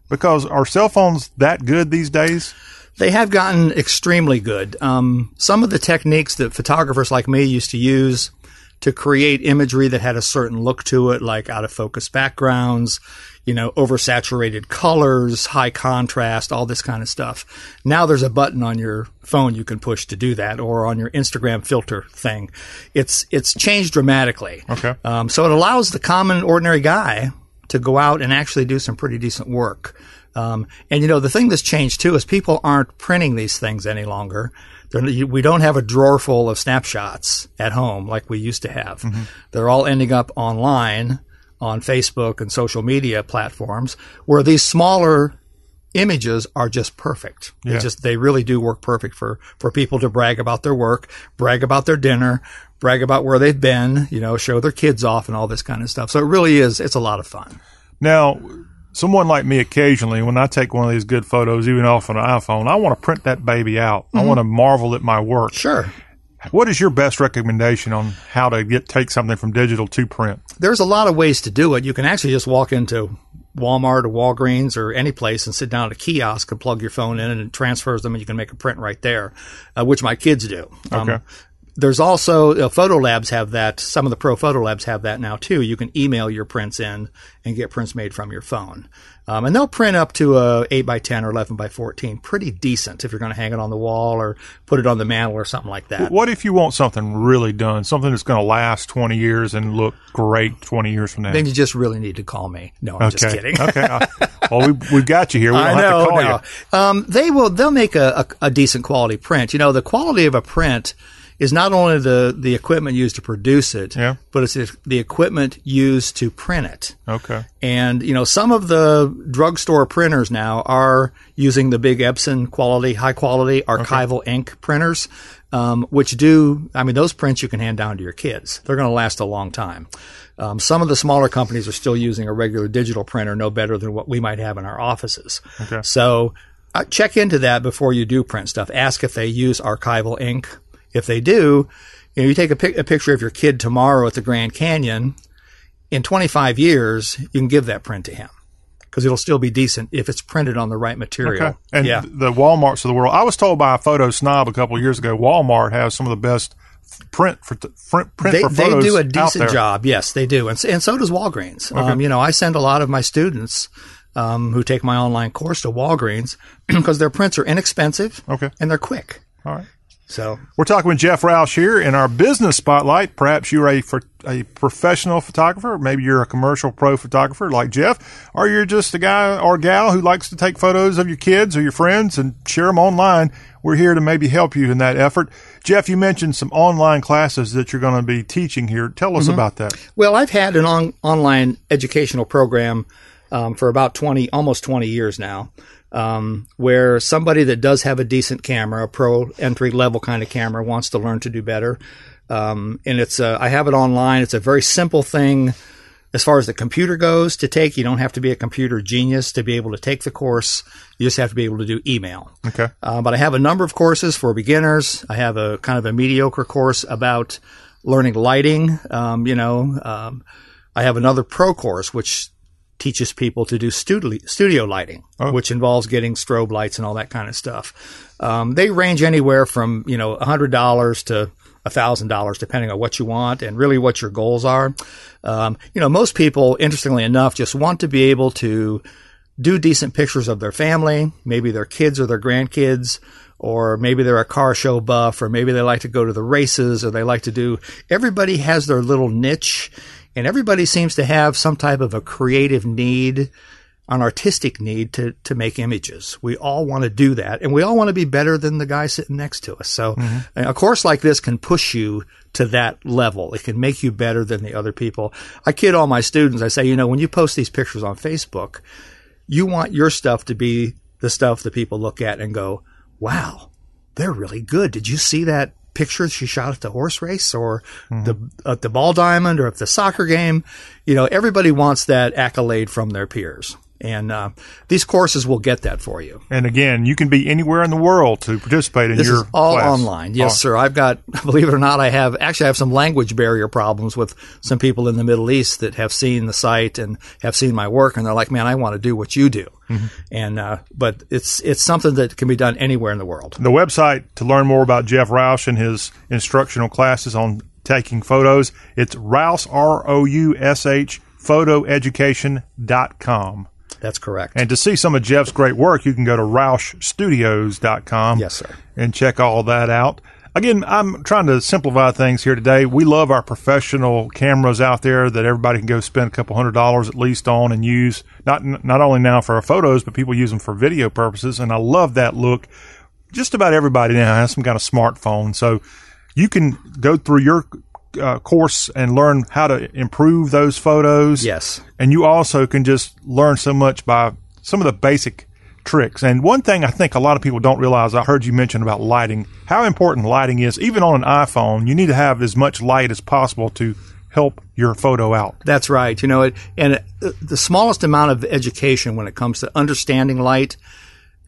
because are cell phones that good these days? They have gotten extremely good. Um, some of the techniques that photographers like me used to use to create imagery that had a certain look to it, like out of focus backgrounds, you know, oversaturated colors, high contrast, all this kind of stuff. Now there's a button on your phone you can push to do that, or on your Instagram filter thing. It's it's changed dramatically. Okay. Um, so it allows the common, ordinary guy to go out and actually do some pretty decent work. Um, and, you know, the thing that's changed, too, is people aren't printing these things any longer. They're, we don't have a drawer full of snapshots at home like we used to have. Mm-hmm. They're all ending up online on Facebook and social media platforms, where these smaller images are just perfect. They yeah. just they really do work perfect for, for people to brag about their work, brag about their dinner, brag about where they've been, you know, show their kids off and all this kind of stuff. So it really is, it's a lot of fun. Now, someone like me, occasionally, when I take one of these good photos, even off an iPhone, I want to print that baby out. Mm-hmm. I want to marvel at my work. Sure. What is your best recommendation on how to get take something from digital to print? There's a lot of ways to do it. You can actually just walk into Walmart or Walgreens or any place and sit down at a kiosk and plug your phone in, and it transfers them, and you can make a print right there, uh, which my kids do. Um, okay. There's also, uh, Photo Labs have that. Some of the pro Photo Labs have that now, too. You can email your prints in and get prints made from your phone. Um, and they'll print up to a eight by ten or eleven by fourteen. Pretty decent if you're going to hang it on the wall or put it on the mantle or something like that. What if you want something really done, something that's going to last twenty years and look great twenty years from now? Then you just really need to call me. No, I'm okay. just kidding. Okay. I, well, we, we've got you here. We don't I have know, to call no. you. Um, they will, they'll make a, a, a decent quality print. You know, the quality of a print is not only the, the equipment used to produce it, yeah. but it's the equipment used to print it. Okay. And, you know, some of the drugstore printers now are using the big Epson quality, high quality archival okay. ink printers, um, which do, I mean, those prints you can hand down to your kids. They're going to last a long time. Um, some of the smaller companies are still using a regular digital printer, no better than what we might have in our offices. Okay. So uh, check into that before you do print stuff. Ask if they use archival ink. If they do, you know, you take a, pic- a picture of your kid tomorrow at the Grand Canyon, in twenty-five years, you can give that print to him because it'll still be decent if it's printed on the right material. Okay. And yeah. the Walmarts of the world. I was told by a photo snob a couple of years ago, Walmart has some of the best print for, print, print they, for photos. They do a decent job. Yes, they do. And, and so does Walgreens. Okay. Um, you know, I send a lot of my students um, who take my online course to Walgreens because their prints are inexpensive okay. and they're quick. All right. So we're talking with Jeff Rausch here in our business spotlight. Perhaps you're a a professional photographer, maybe you're a commercial pro photographer like Jeff, or you're just a guy or gal who likes to take photos of your kids or your friends and share them online. We're here to maybe help you in that effort. Jeff, you mentioned some online classes that you're going to be teaching here. Tell us mm-hmm. about that. Well, I've had an on- online educational program um, for about twenty, almost twenty years now. Um, where somebody that does have a decent camera, a pro entry level kind of camera, wants to learn to do better. Um, and it's, a, I have it online. It's a very simple thing as far as the computer goes to take. You don't have to be a computer genius to be able to take the course. You just have to be able to do email. Okay. Uh, but I have a number of courses for beginners. I have a kind of a mediocre course about learning lighting. Um, you know, um, I have another pro course, which teaches people to do studio, studio lighting, oh. which involves getting strobe lights and all that kind of stuff. Um, they range anywhere from, you know, one hundred dollars to one thousand dollars, depending on what you want and really what your goals are. Um, you know, most people, interestingly enough, just want to be able to do decent pictures of their family, maybe their kids or their grandkids, or maybe they're a car show buff, or maybe they like to go to the races, or they like to do – everybody has their little niche. And everybody seems to have some type of a creative need, an artistic need to, to make images. We all want to do that. And we all want to be better than the guy sitting next to us. So mm-hmm. a course like this can push you to that level. It can make you better than the other people. I kid all my students. I say, you know, when you post these pictures on Facebook, you want your stuff to be the stuff that people look at and go, wow, they're really good. Did you see that pictures she shot at the horse race or mm-hmm. the at the ball diamond or at the soccer game? You know, everybody wants that accolade from their peers. And uh, these courses will get that for you. And again, you can be anywhere in the world to participate in this your This is all class. Online. Yes, oh. sir. I've got, believe it or not, I have actually I have some language barrier problems with some people in the Middle East that have seen the site and have seen my work. And they're like, man, I want to do what you do. Mm-hmm. And uh, but it's it's something that can be done anywhere in the world. The website to learn more about Jeff Rausch and his instructional classes on taking photos. It's Rouse, R O U S H, photo education dot com. That's correct. And to see some of Jeff's great work, you can go to roush studios dot com. Yes, sir. And check all that out. Again, I'm trying to simplify things here today. We love our professional cameras out there that everybody can go spend a couple hundred dollars at least on and use, not not only now for our photos, but people use them for video purposes. And I love that look. Just about everybody now has some kind of smartphone. So you can go through your uh, course and learn how to improve those photos. Yes. And you also can just learn so much by some of the basic tricks. And one thing I think a lot of people don't realize, I heard you mention about lighting, how important lighting is. Even on an iPhone, you need to have as much light as possible to help your photo out. That's right. You know, it, and it, the smallest amount of education when it comes to understanding light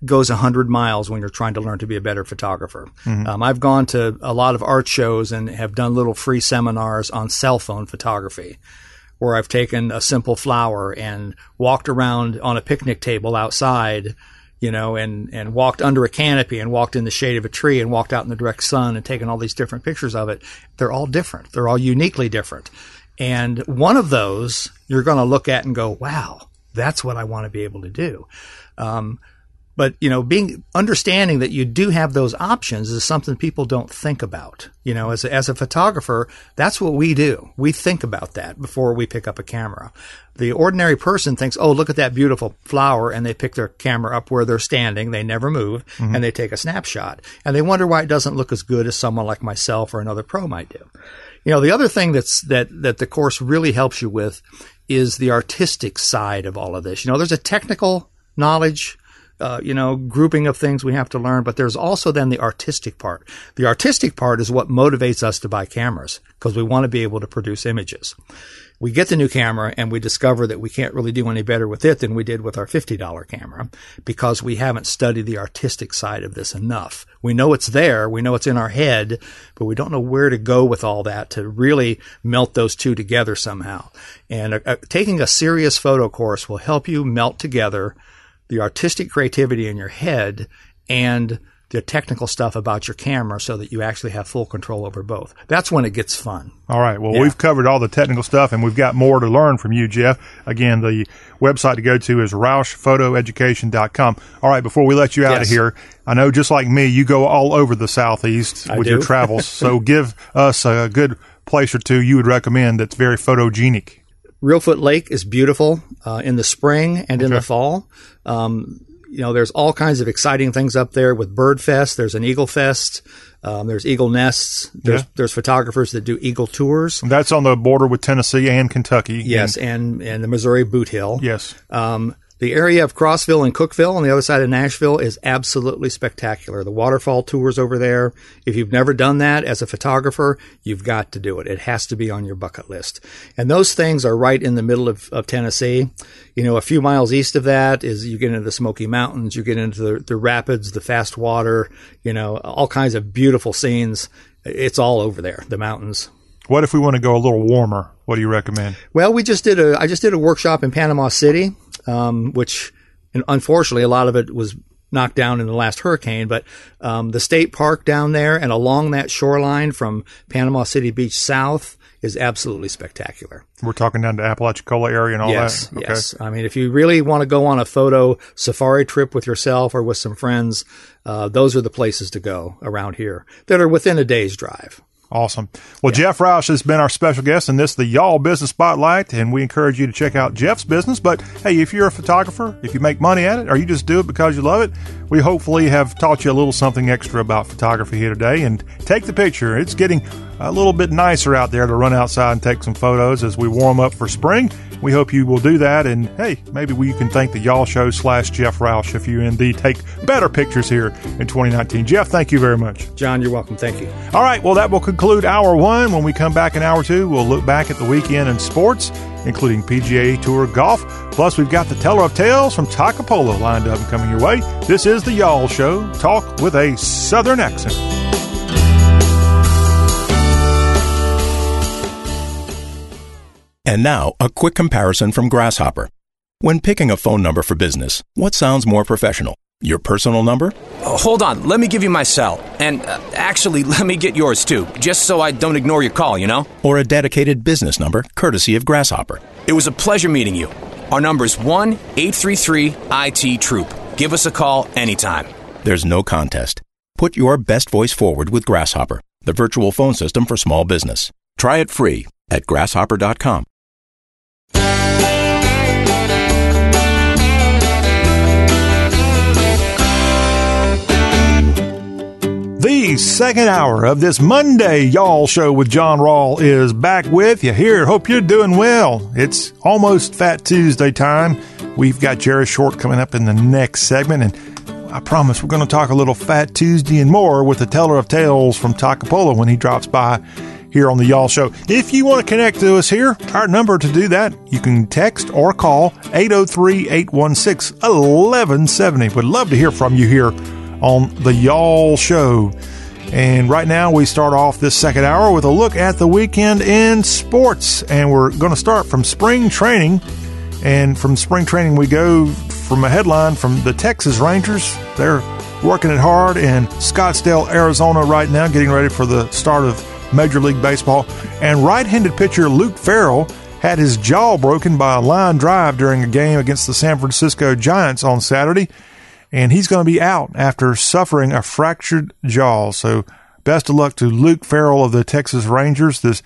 goes a hundred miles when you're trying to learn to be a better photographer. Mm-hmm. Um, I've gone to a lot of art shows and have done little free seminars on cell phone photography, where I've taken a simple flower and walked around on a picnic table outside, you know, and, and walked under a canopy and walked in the shade of a tree and walked out in the direct sun and taken all these different pictures of it. They're all different. They're all uniquely different. And one of those you're going to look at and go, wow, that's what I want to be able to do. Um, But, you know, being understanding that you do have those options is something people don't think about. You know, as a, as a photographer, that's what we do. We think about that before we pick up a camera. The ordinary person thinks, oh, look at that beautiful flower, and they pick their camera up where they're standing. They never move, mm-hmm. and they take a snapshot. And they wonder why it doesn't look as good as someone like myself or another pro might do. You know, the other thing that's that that the course really helps you with is the artistic side of all of this. You know, there's a technical knowledge Uh, you know, grouping of things we have to learn, but there's also then the artistic part. The artistic part is what motivates us to buy cameras, because we want to be able to produce images. We get the new camera and we discover that we can't really do any better with it than we did with our fifty dollar camera, because we haven't studied the artistic side of this enough. We know it's there, we know it's in our head, but we don't know where to go with all that to really melt those two together somehow. And uh, uh, taking a serious photo course will help you melt together the artistic creativity in your head and the technical stuff about your camera, so that you actually have full control over both. That's when it gets fun. All right. Well, yeah. We've covered all the technical stuff, and we've got more to learn from you, Jeff. Again, the website to go to is roush photo education dot com. All right. Before we let you out yes. of here, I know just like me, you go all over the Southeast I with do. your travels. So give us a good place or two you would recommend that's very photogenic. Reelfoot Lake is beautiful uh, in the spring and okay. in the fall. Um, you know, there's all kinds of exciting things up there with Bird Fest. There's an Eagle Fest. Um, there's eagle nests. There's, yeah. there's photographers that do eagle tours. That's on the border with Tennessee and Kentucky. Yes, and, and, and the Missouri Boot Hill. Yes. Um, the area of Crossville and Cookville on the other side of Nashville is absolutely spectacular. The waterfall tours over there. If you've never done that as a photographer, you've got to do it. It has to be on your bucket list. And those things are right in the middle of, of Tennessee. You know, a few miles east of that is you get into the Smoky Mountains, you get into the, the rapids, the fast water, you know, all kinds of beautiful scenes. It's all over there, the mountains. What if we want to go a little warmer? What do you recommend? Well, we just did a, I just did a workshop in Panama City. Um, which, and unfortunately, a lot of it was knocked down in the last hurricane. But um, the state park down there and along that shoreline from Panama City Beach south is absolutely spectacular. We're talking down to Apalachicola area and all yes, that? Okay. Yes. I mean, if you really want to go on a photo safari trip with yourself or with some friends, uh, those are the places to go around here that are within a day's drive. Awesome. Well, yeah. Jeff Roush has been our special guest, and this is the Y'all Business Spotlight, and we encourage you to check out Jeff's business. But, hey, if you're a photographer, if you make money at it, or you just do it because you love it, we hopefully have taught you a little something extra about photography here today. And take the picture. It's getting a little bit nicer out there to run outside and take some photos as we warm up for spring. We hope you will do that. And, hey, maybe we can thank the Y'all Show slash Jeff Roush if you indeed take better pictures here in twenty nineteen. Jeff, thank you very much. John, you're welcome. Thank you. All right. Well, that will conclude hour one. When we come back in hour two, we'll look back at the weekend in sports, including P G A Tour golf. Plus, we've got the Teller of Tales from Tacopolo lined up and coming your way. This is the Y'all Show. Talk with a Southern accent. And now, a quick comparison from Grasshopper. When picking a phone number for business, what sounds more professional? Your personal number? Uh, hold on, let me give you my cell. And uh, actually, let me get yours too, just so I don't ignore your call, you know? Or a dedicated business number, courtesy of Grasshopper. It was a pleasure meeting you. Our number is one eight three three I T Troop. Give us a call anytime. There's no contest. Put your best voice forward with Grasshopper, the virtual phone system for small business. Try it free at grasshopper dot com. The second hour of this Monday Y'all Show with John Rawl is back with you here. Hope you're doing well. It's almost Fat Tuesday time. We've got Jerry Short coming up in the next segment, and I promise we're going to talk a little Fat Tuesday and more with the teller of tales from Takapola when he drops by here on the Y'all Show. If you want to connect to us here, our number to do that, you can text or call eight oh three, eight one six, one one seven oh. We'd love to hear from you here on the Y'all Show. And right now we start off this second hour with a look at the weekend in sports, and we're going to start from spring training. And from spring training we go from a headline from the Texas Rangers. They're working it hard in Scottsdale, Arizona right now, getting ready for the start of Major League Baseball. And right-handed pitcher Luke Farrell had his jaw broken by a line drive during a game against the San Francisco Giants on Saturday. And he's going to be out after suffering a fractured jaw. So best of luck to Luke Farrell of the Texas Rangers. This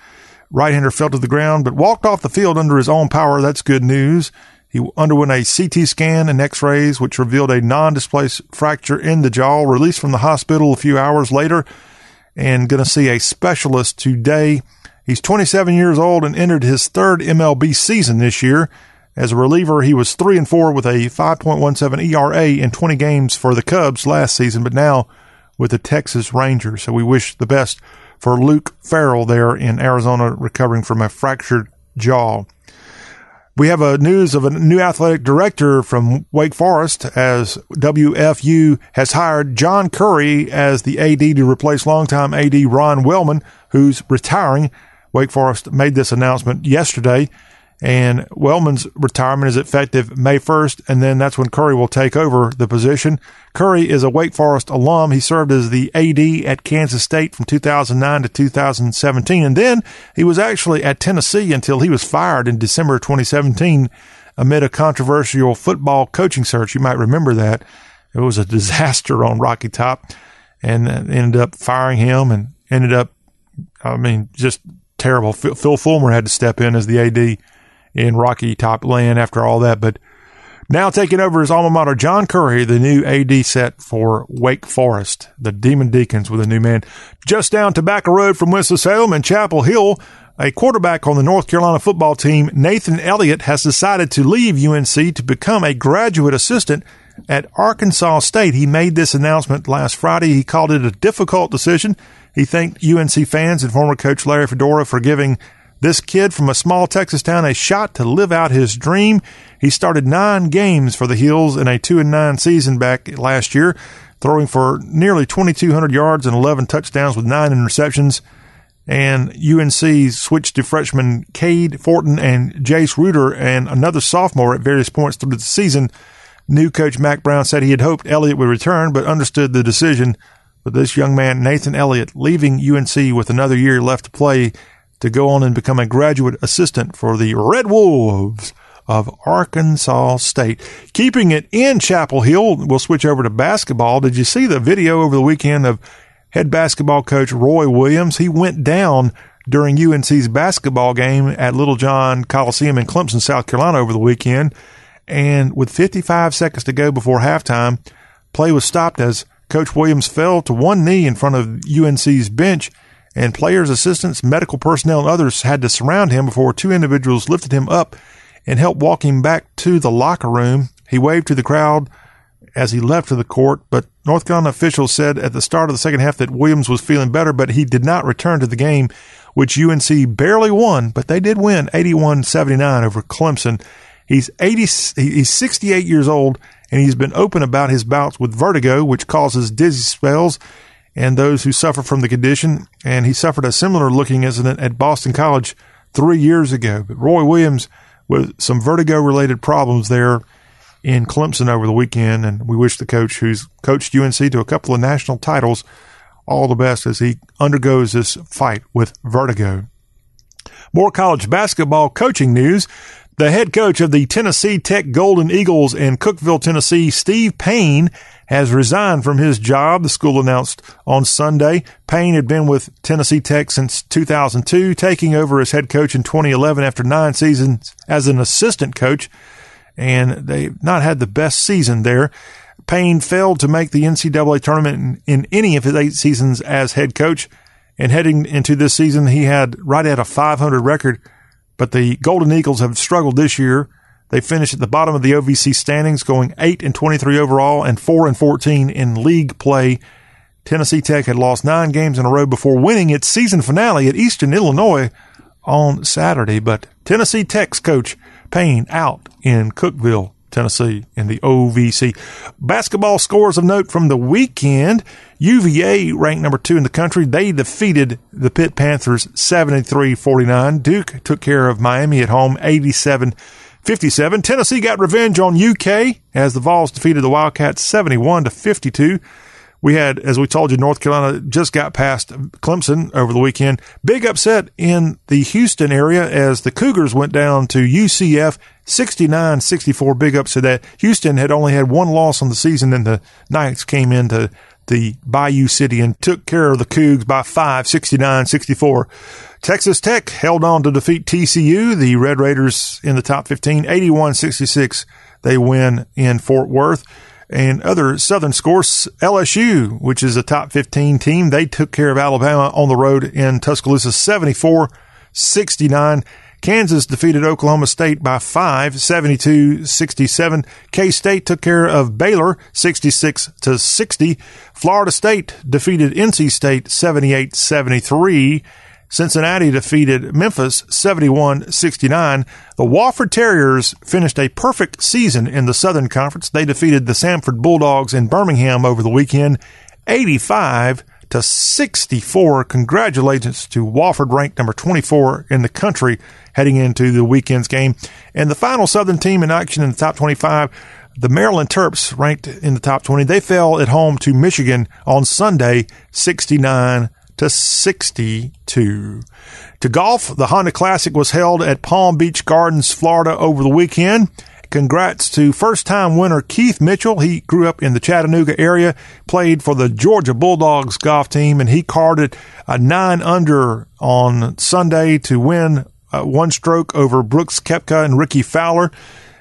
right-hander fell to the ground, but walked off the field under his own power. That's good news. He underwent a C T scan and x-rays, which revealed a non-displaced fracture in the jaw, released from the hospital a few hours later, and going to see a specialist today. He's twenty-seven years old and entered his third M L B season this year. As a reliever, he was three and four with a five point one seven E R A in twenty games for the Cubs last season, but now with the Texas Rangers. So we wish the best for Luke Farrell there in Arizona, recovering from a fractured jaw. We have a news of a new athletic director from Wake Forest, as W F U has hired John Curry as the A D to replace longtime A D Ron Wellman, who's retiring. Wake Forest made this announcement yesterday. And Wellman's retirement is effective May first, and then that's when Curry will take over the position. Curry is a Wake Forest alum. He served as the A D at Kansas State from two thousand nine to two thousand seventeen, and then he was actually at Tennessee until he was fired in December twenty seventeen amid a controversial football coaching search. You might remember that. It was a disaster on Rocky Top, and ended up firing him and ended up, I mean, just terrible. Phil Fulmer had to step in as the A D in Rocky Top land after all that. But now taking over his alma mater, John Curry, the new A D set for Wake Forest, the Demon Deacons with a new man. Just down Tobacco Road from Winston-Salem and Chapel Hill, a quarterback on the North Carolina football team, Nathan Elliott, has decided to leave U N C to become a graduate assistant at Arkansas State. He made this announcement last Friday. He called it a difficult decision. He thanked U N C fans and former coach Larry Fedora for giving this kid from a small Texas town a shot to live out his dream. He started nine games for the Heels in a two and nine season back last year, throwing for nearly twenty-two hundred yards and eleven touchdowns with nine interceptions. And U N C switched to freshmen Cade Fortin and Jace Ruder and another sophomore at various points through the season. New coach Mack Brown said he had hoped Elliott would return, but understood the decision. But this young man, Nathan Elliott, leaving U N C with another year left to play, to go on and become a graduate assistant for the Red Wolves of Arkansas State. Keeping it in Chapel Hill, we'll switch over to basketball. Did you see the video over the weekend of head basketball coach Roy Williams? He went down during U N C's basketball game at Little John Coliseum in Clemson, South Carolina over the weekend. And with fifty-five seconds to go before halftime, play was stopped as Coach Williams fell to one knee in front of U N C's bench, and players, assistants, medical personnel, and others had to surround him before two individuals lifted him up and helped walk him back to the locker room. He waved to the crowd as he left for the court, but North Carolina officials said at the start of the second half that Williams was feeling better, but he did not return to the game, which U N C barely won, but they did win eighty-one seventy-nine over Clemson. He's eighty, he's sixty-eight years old, and he's been open about his bouts with vertigo, which causes dizzy spells, and those who suffer from the condition, and he suffered a similar-looking incident at Boston College three years ago. But Roy Williams, with some vertigo-related problems there, in Clemson over the weekend, and we wish the coach, who's coached U N C to a couple of national titles, all the best as he undergoes this fight with vertigo. More college basketball coaching news. The head coach of the Tennessee Tech Golden Eagles in Cookeville, Tennessee, Steve Payne, has resigned from his job, the school announced on Sunday. Payne had been with Tennessee Tech since two thousand two, taking over as head coach in twenty eleven after nine seasons as an assistant coach, and they've not had the best season there. Payne failed to make the N C double A tournament in, in any of his eight seasons as head coach, and heading into this season, he had right at a five hundred record, but the Golden Eagles have struggled this year. They finished at the bottom of the O V C standings, going eight and twenty-three overall and four and fourteen in league play. Tennessee Tech had lost nine games in a row before winning its season finale at Eastern Illinois on Saturday, but Tennessee Tech's coach Payne out in Cookeville, Tennessee, in the O V C. Basketball scores of note from the weekend. U V A ranked number two in the country. They defeated the Pitt Panthers seventy-three forty-nine. Duke took care of Miami at home eighty-seven fifty-seven. Tennessee got revenge on U K as the Vols defeated the Wildcats seventy-one to fifty-two. We had, as we told you, North Carolina just got past Clemson over the weekend. Big upset in the Houston area as the Cougars went down to U C F sixty-nine sixty-four. Big upset that Houston had only had one loss on the season, and the Knights came into the Bayou City and took care of the Cougs by five, sixty-nine sixty-four. Texas Tech held on to defeat T C U. The Red Raiders in the top fifteen, eighty-one sixty-six. They win in Fort Worth. And other Southern scores, L S U, which is a top fifteen team, they took care of Alabama on the road in Tuscaloosa, seventy-four sixty-nine. Kansas defeated Oklahoma State by five, seventy-two sixty-seven. K-State took care of Baylor, sixty-six to sixty. Florida State defeated N C State, seventy-eight seventy-three. Cincinnati defeated Memphis seventy-one sixty-nine. The Wofford Terriers finished a perfect season in the Southern Conference. They defeated the Samford Bulldogs in Birmingham over the weekend, eighty-five to sixty-four. Congratulations to Wofford, ranked number twenty-four in the country heading into the weekend's game. And the final Southern team in action in the top twenty-five, the Maryland Terps, ranked in the top twenty. They fell at home to Michigan on Sunday, sixty-nine to sixty-two. To golf, the Honda Classic was held at Palm Beach Gardens, Florida over the weekend. Congrats to first-time winner Keith Mitchell. He grew up in the Chattanooga area, played for the Georgia Bulldogs golf team, and he carded a nine under on Sunday to win uh, one stroke over Brooks Koepka and Ricky Fowler.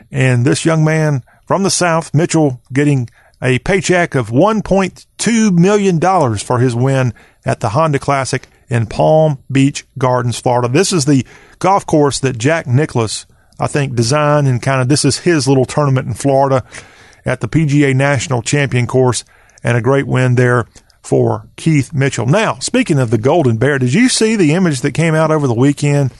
And this young man from the South, Mitchell, getting a paycheck of one point two million dollars for his win at the Honda Classic in Palm Beach Gardens, Florida. This is the golf course that Jack Nicklaus, I think, designed, and kind of this is his little tournament in Florida at the P G A National Champion course, and a great win there for Keith Mitchell. Now, speaking of the Golden Bear, did you see the image that came out over the weekend?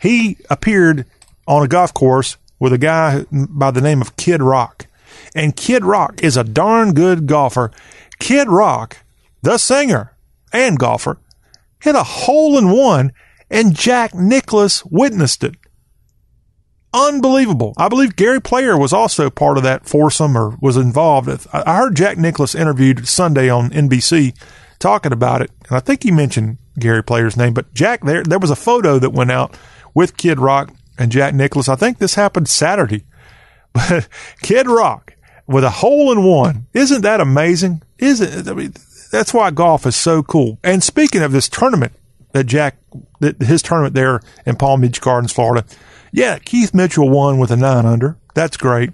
He appeared on a golf course with a guy by the name of Kid Rock, and Kid Rock is a darn good golfer. Kid Rock, the singer and golfer, hit a hole-in-one, and Jack Nicklaus witnessed it. Unbelievable. I believe Gary Player was also part of that foursome or was involved. I heard Jack Nicklaus interviewed Sunday on N B C talking about it, and I think he mentioned Gary Player's name, but Jack, there, there was a photo that went out with Kid Rock and Jack Nicklaus. I think this happened Saturday. But Kid Rock with a hole-in-one. Isn't that amazing? Isn't, I mean, that's why golf is so cool. And speaking of this tournament that Jack, that his tournament there in Palm Beach Gardens, Florida, yeah, Keith Mitchell won with a nine under. That's great.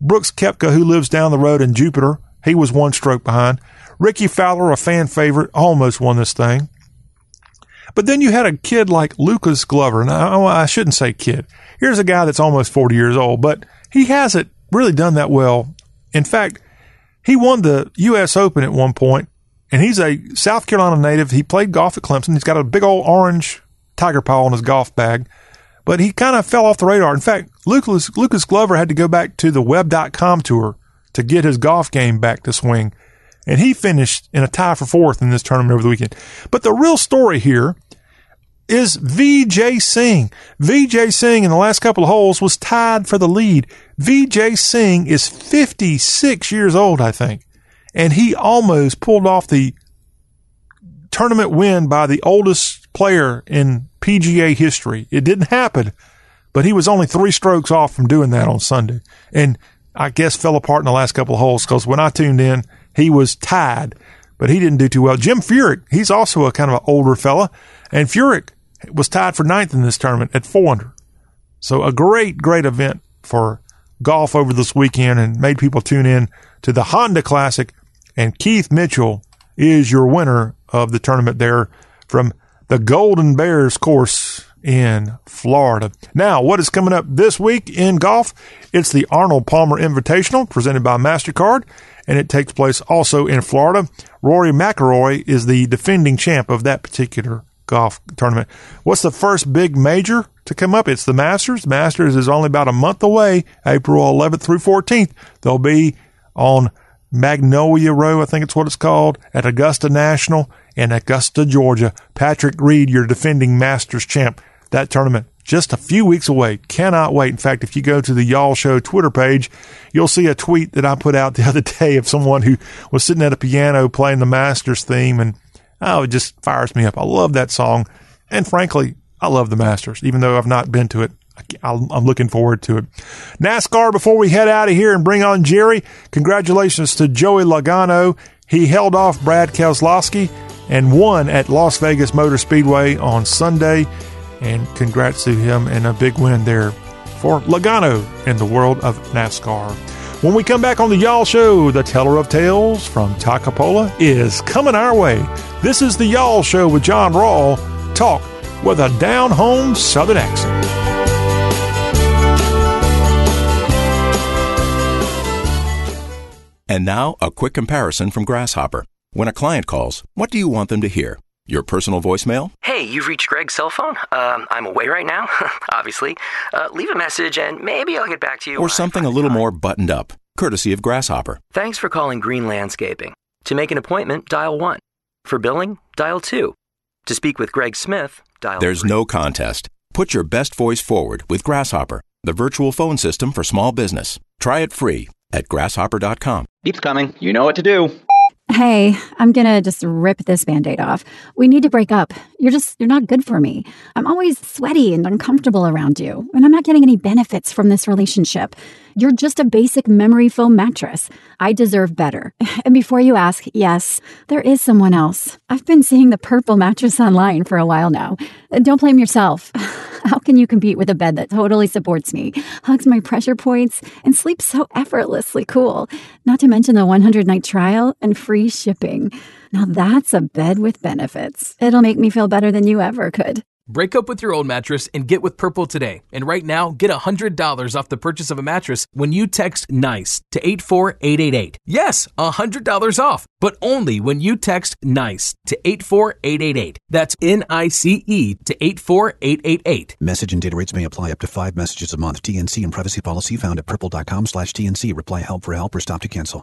Brooks Koepka, who lives down the road in Jupiter, he was one stroke behind. Ricky Fowler, a fan favorite, almost won this thing. But then you had a kid like Lucas Glover. Now, I shouldn't say kid. Here's a guy that's almost forty years old, but he hasn't really done that well. In fact, he won the U S Open at one point. And he's a South Carolina native. He played golf at Clemson. He's got a big old orange tiger paw on his golf bag. But he kind of fell off the radar. In fact, Lucas, Lucas Glover had to go back to the web dot com tour to get his golf game back to swing. And he finished in a tie for fourth in this tournament over the weekend. But the real story here is Vijay Singh. Vijay Singh in the last couple of holes was tied for the lead. Vijay Singh is fifty-six years old, I think, and he almost pulled off the tournament win by the oldest player in P G A history. It didn't happen, but he was only three strokes off from doing that on Sunday, and I guess fell apart in the last couple of holes, because when I tuned in, he was tied, but he didn't do too well. Jim Furyk, he's also a kind of an older fella, and Furyk was tied for ninth in this tournament at four under. So a great, great event for golf over this weekend, and made people tune in to the Honda Classic, and Keith Mitchell is your winner of the tournament there from the Golden Bears course in Florida. Now, what is coming up this week in golf? It's the Arnold Palmer Invitational presented by MasterCard, and it takes place also in Florida. Rory McIlroy is the defending champ of that particular golf tournament. What's the first big major to come up? It's the Masters. Masters is only about a month away, April eleventh through fourteenth. They'll be on Magnolia Row, I think it's what it's called, at Augusta National in Augusta, Georgia. Patrick Reed, your defending Masters champ. That tournament just a few weeks away. Cannot wait. In fact, if you go to the Y'all Show Twitter page, you'll see a tweet that I put out the other day of someone who was sitting at a piano playing the Masters theme, and oh, it just fires me up. I love that song, and frankly, I love the Masters, even though I've not been to it. I'm looking forward to it. NASCAR, before we head out of here and bring on Jerry, congratulations to Joey Logano. He held off Brad Keselowski and won at Las Vegas Motor Speedway on Sunday. And congrats to him and a big win there for Logano in the world of NASCAR. When we come back on the Y'all Show, the teller of tales from Takapola is coming our way. This is the Y'all Show with John Rawl. Talk with a down-home Southern accent. And now, a quick comparison from Grasshopper. When a client calls, what do you want them to hear? Your personal voicemail? Hey, you've reached Greg's cell phone. Um, I'm away right now, obviously. Uh, leave a message and maybe I'll get back to you. Or something a little more buttoned up, courtesy of Grasshopper. Thanks for calling Green Landscaping. To make an appointment, dial one. For billing, dial two. To speak with Greg Smith, dial three. There's no contest. Put your best voice forward with Grasshopper, the virtual phone system for small business. Try it free at grasshopper dot com. Keeps coming. You know what to do. Hey, I'm going to just rip this Band-Aid off. We need to break up. You're just, you're not good for me. I'm always sweaty and uncomfortable around you, and I'm not getting any benefits from this relationship. You're just a basic memory foam mattress. I deserve better. And before you ask, yes, there is someone else. I've been seeing the purple mattress online for a while now. Don't blame yourself. How can you compete with a bed that totally supports me, hugs my pressure points, and sleeps so effortlessly cool? Not to mention the one hundred night trial and free shipping. Now that's a bed with benefits. It'll make me feel better than you ever could. Break up with your old mattress and get with Purple today. And right now, get one hundred dollars off the purchase of a mattress when you text NICE to eight four eight eight eight. Yes, one hundred dollars off, but only when you text NICE to eight four eight eight eight. That's N I C E to eight four eight eight eight. Message and data rates may apply, up to five messages a month. T N C and privacy policy found at purple dot com slash T N C. Reply help for help or stop to cancel.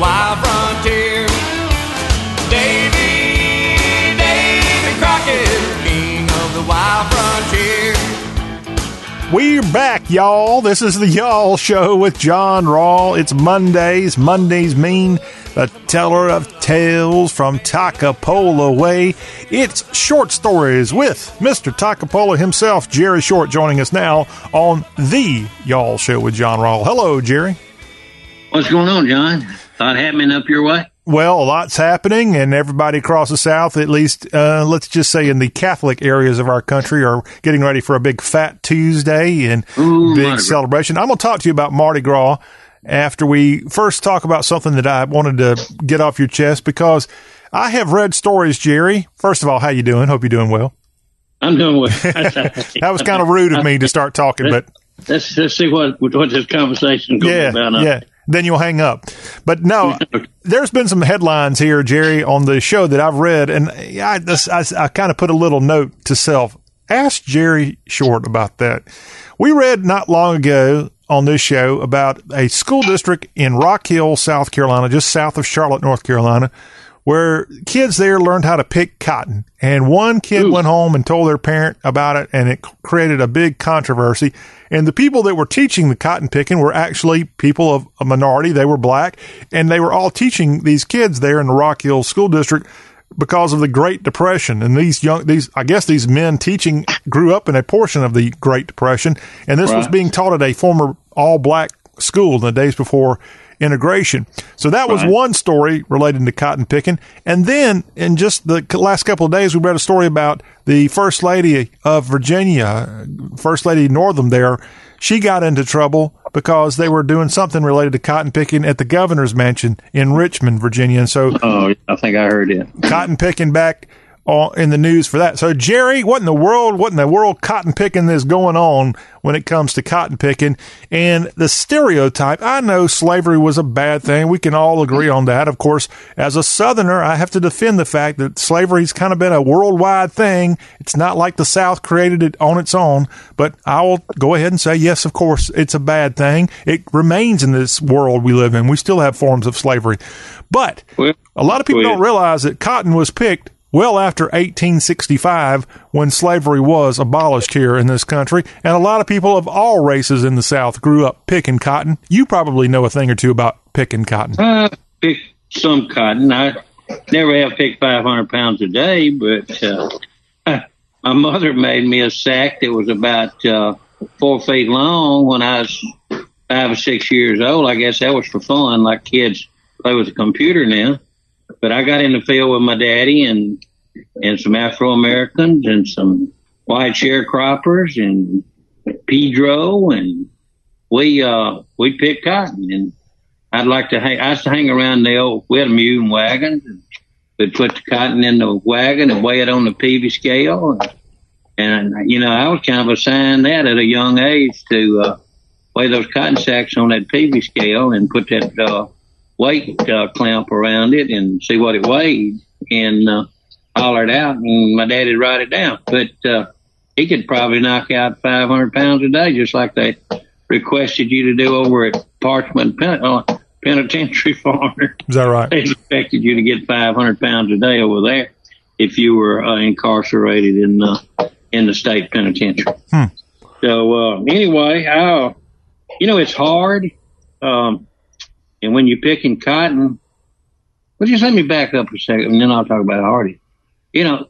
Wild frontier, Davy, Davy Crockett, king of the wild frontier. We're back, y'all. This is the Y'all Show with John Rawl. It's Mondays. Mondays mean a teller of tales from Takapola Way. It's Short Stories with Mister Takapola himself, Jerry Short, joining us now on the Y'all Show with John Rawl. Hello, Jerry. What's going on, John? Thought happening up your way? Well, a lot's happening, and everybody across the South, at least, uh, let's just say in the Catholic areas of our country, are getting ready for a big Fat Tuesday and Ooh, big celebration. I'm going to talk to you about Mardi Gras after we first talk about something that I wanted to get off your chest, because I have read stories, Jerry. First of all, how you doing? Hope you're doing well. I'm doing well. That was kind of rude of me to start talking, but let's, let's see what, what this conversation goes yeah, about. Yeah. Then you'll hang up. But no, there's been some headlines here, Jerry, on the show that I've read, and I, I, I kind of put a little note to self. Ask Jerry Short about that. We read not long ago on this show about a school district in Rock Hill, South Carolina, just south of Charlotte, North Carolina, where kids there learned how to pick cotton. And one kid Ooh. went home and told their parent about it, and it created a big controversy. And the people that were teaching the cotton picking were actually people of a minority. They were black, and they were all teaching these kids there in the Rock Hill School District because of the Great Depression. And these young, these, I guess these men teaching grew up in a portion of the Great Depression. And this right. was being taught at a former all black school in the days before integration. So that was right. one story related to cotton picking. And then in just the last couple of days, we read a story about the First Lady of Virginia, First Lady Northam there. She got into trouble because they were doing something related to cotton picking at the governor's mansion in Richmond, Virginia. And so oh, I think I heard it. Cotton picking back in the news for that. So Jerry, what in the world, what in the world cotton picking is going on when it comes to cotton picking and the stereotype? I know slavery was a bad thing. We can all agree on that. Of course, as a Southerner, I have to defend the fact that slavery's kind of been a worldwide thing. It's not like the South created it on its own, but I will go ahead and say, yes, of course, it's a bad thing. It remains in this world we live in. We still have forms of slavery, but a lot of people don't realize that cotton was picked well after eighteen sixty-five, when slavery was abolished here in this country, and a lot of people of all races in the South grew up picking cotton. You probably know a thing or two about picking cotton. I pick some cotton. I never have picked five hundred pounds a day, but uh, my mother made me a sack that was about uh, four feet long when I was five or six years old. I guess that was for fun, like kids play with a computer now. But I got in the field with my daddy and and some Afro-Americans and some white sharecroppers and Pedro, and we uh, we picked cotton. And I'd like to hang, I used to hang around the old, we had a mule and wagon, and we'd put the cotton in the wagon and weigh it on the Peavy scale. And, and you know, I was kind of assigned that at a young age to uh, weigh those cotton sacks on that Peavy scale and put that uh, weight uh, clamp around it and see what it weighed, and uh, hollered out, and my daddy'd write it down. But uh, he could probably knock out five hundred pounds a day, just like they requested you to do over at Parchment Pen- uh, Penitentiary Farm. Is that right? They expected you to get five hundred pounds a day over there if you were uh, incarcerated in the, in the state penitentiary. Hmm. So uh, anyway, I, you know, it's hard. Um, And when you're picking cotton, well, just let me back up a second, and then I'll talk about Hardy. You know,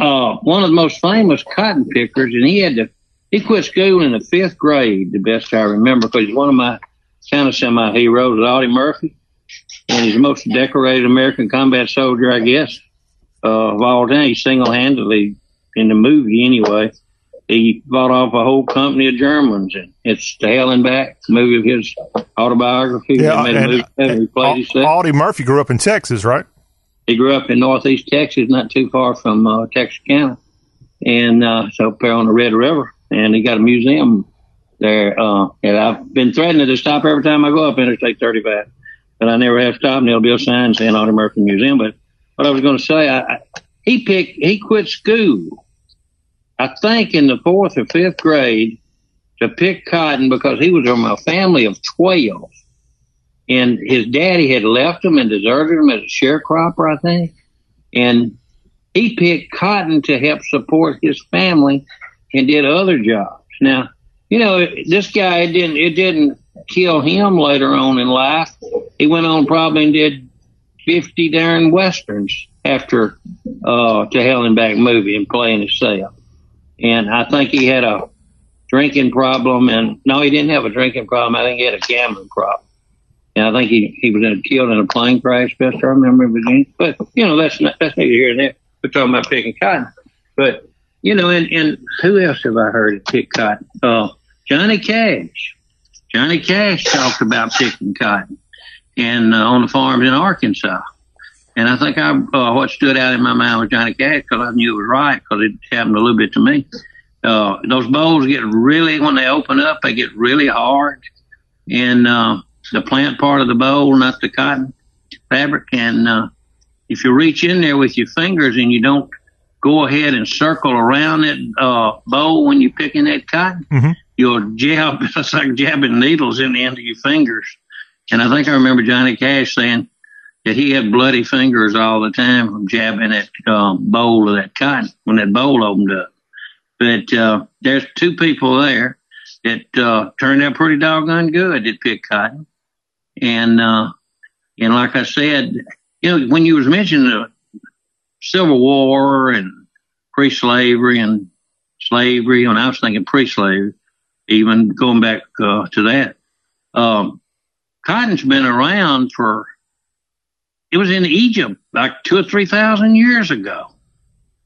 uh, one of the most famous cotton pickers, and he had to, he quit school in the fifth grade, the best I remember, because he's one of my kind of semi-heroes, Audie Murphy, and he's the most decorated American combat soldier, I guess, uh, of all time. He single-handedly, in the movie anyway, he bought off a whole company of Germans, and it's to hell and back, the movie of his autobiography. Yeah, made a movie and, and Audie Murphy grew up in Texas, right? He grew up in northeast Texas, not too far from uh, Texarkana, and uh, so up there on the Red River, and he got a museum there. Uh, and I've been threatening to stop every time I go up Interstate thirty-five, but I never have stopped, and there'll be a sign saying Audie Murphy Museum. But what I was going to say, I, I, he picked, he quit school, I think, in the fourth or fifth grade to pick cotton because he was from a family of twelve. And his daddy had left him and deserted him as a sharecropper, I think. And he picked cotton to help support his family and did other jobs. Now, you know, this guy, it didn't, it didn't kill him later on in life. He went on probably and did fifty darn Westerns after uh, To Hell and Back movie and playing himself. And I think he had a drinking problem. And no, he didn't have a drinking problem. I think he had a gambling problem. And I think he, he was killed in a plane crash, best I remember. But, you know, that's not, that's neither here nor there. We're talking about picking cotton. But, you know, and, and who else have I heard pick cotton? Uh, Johnny Cash. Johnny Cash talked about picking cotton and uh, on the farms in Arkansas. And I think I, uh, what stood out in my mind was Johnny Cash, because I knew it was right, because it happened a little bit to me. Uh, those bowls get really, when they open up, they get really hard. And uh, the plant part of the bowl, not the cotton fabric. And uh, if you reach in there with your fingers and you don't go ahead and circle around that uh, bowl when you're picking that cotton, mm-hmm. you'll jab, it's like jabbing needles in the end of your fingers. And I think I remember Johnny Cash saying that he had bloody fingers all the time from jabbing that um, bowl of that cotton when that bowl opened up. But uh, there's two people there that uh, turned out pretty doggone good that picked cotton. And uh, and like I said, you know, when you was mentioning the Civil War and pre-slavery and slavery, and I was thinking pre-slavery, even going back uh, to that, um, cotton's been around for, it was in Egypt like two or three thousand years ago,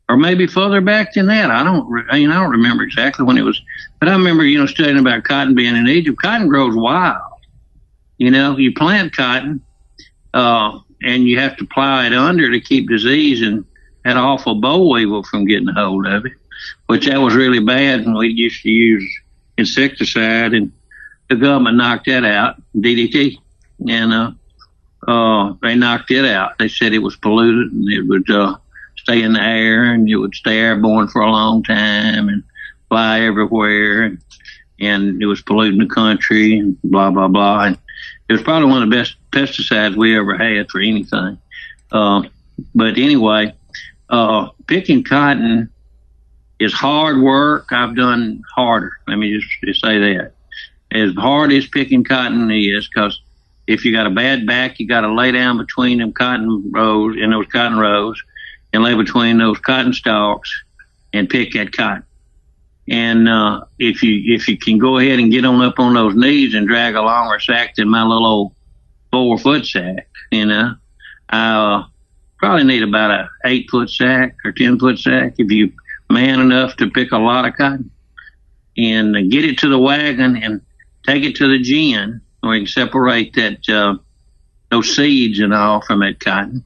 or maybe further back than that. I don't, re- I mean, I don't remember exactly when it was, but I remember, you know, studying about cotton being in Egypt. Cotton grows wild. You know, you plant cotton, uh, and you have to ply it under to keep disease and that awful boll weevil from getting a hold of it, which that was really bad when we used to use insecticide, and the government knocked that out, D D T, and uh, uh, they knocked it out. They said it was polluted and it would uh, stay in the air and it would stay airborne for a long time and fly everywhere, and, and it was polluting the country and blah, blah, blah. And it was probably one of the best pesticides we ever had for anything. Uh, but anyway, uh, picking cotton is hard work. I've done harder. Let me just, just say that. As hard as picking cotton is, because if you got a bad back, you got to lay down between them cotton rows, in those cotton rows, and lay between those cotton stalks and pick that cotton. And uh, if you if you can go ahead and get on up on those knees and drag a longer sack than my little old four foot sack, you know, I uh, probably need about a eight foot sack or ten foot sack if you man enough to pick a lot of cotton and uh, get it to the wagon and take it to the gin where you can separate that uh, those seeds and all from that cotton.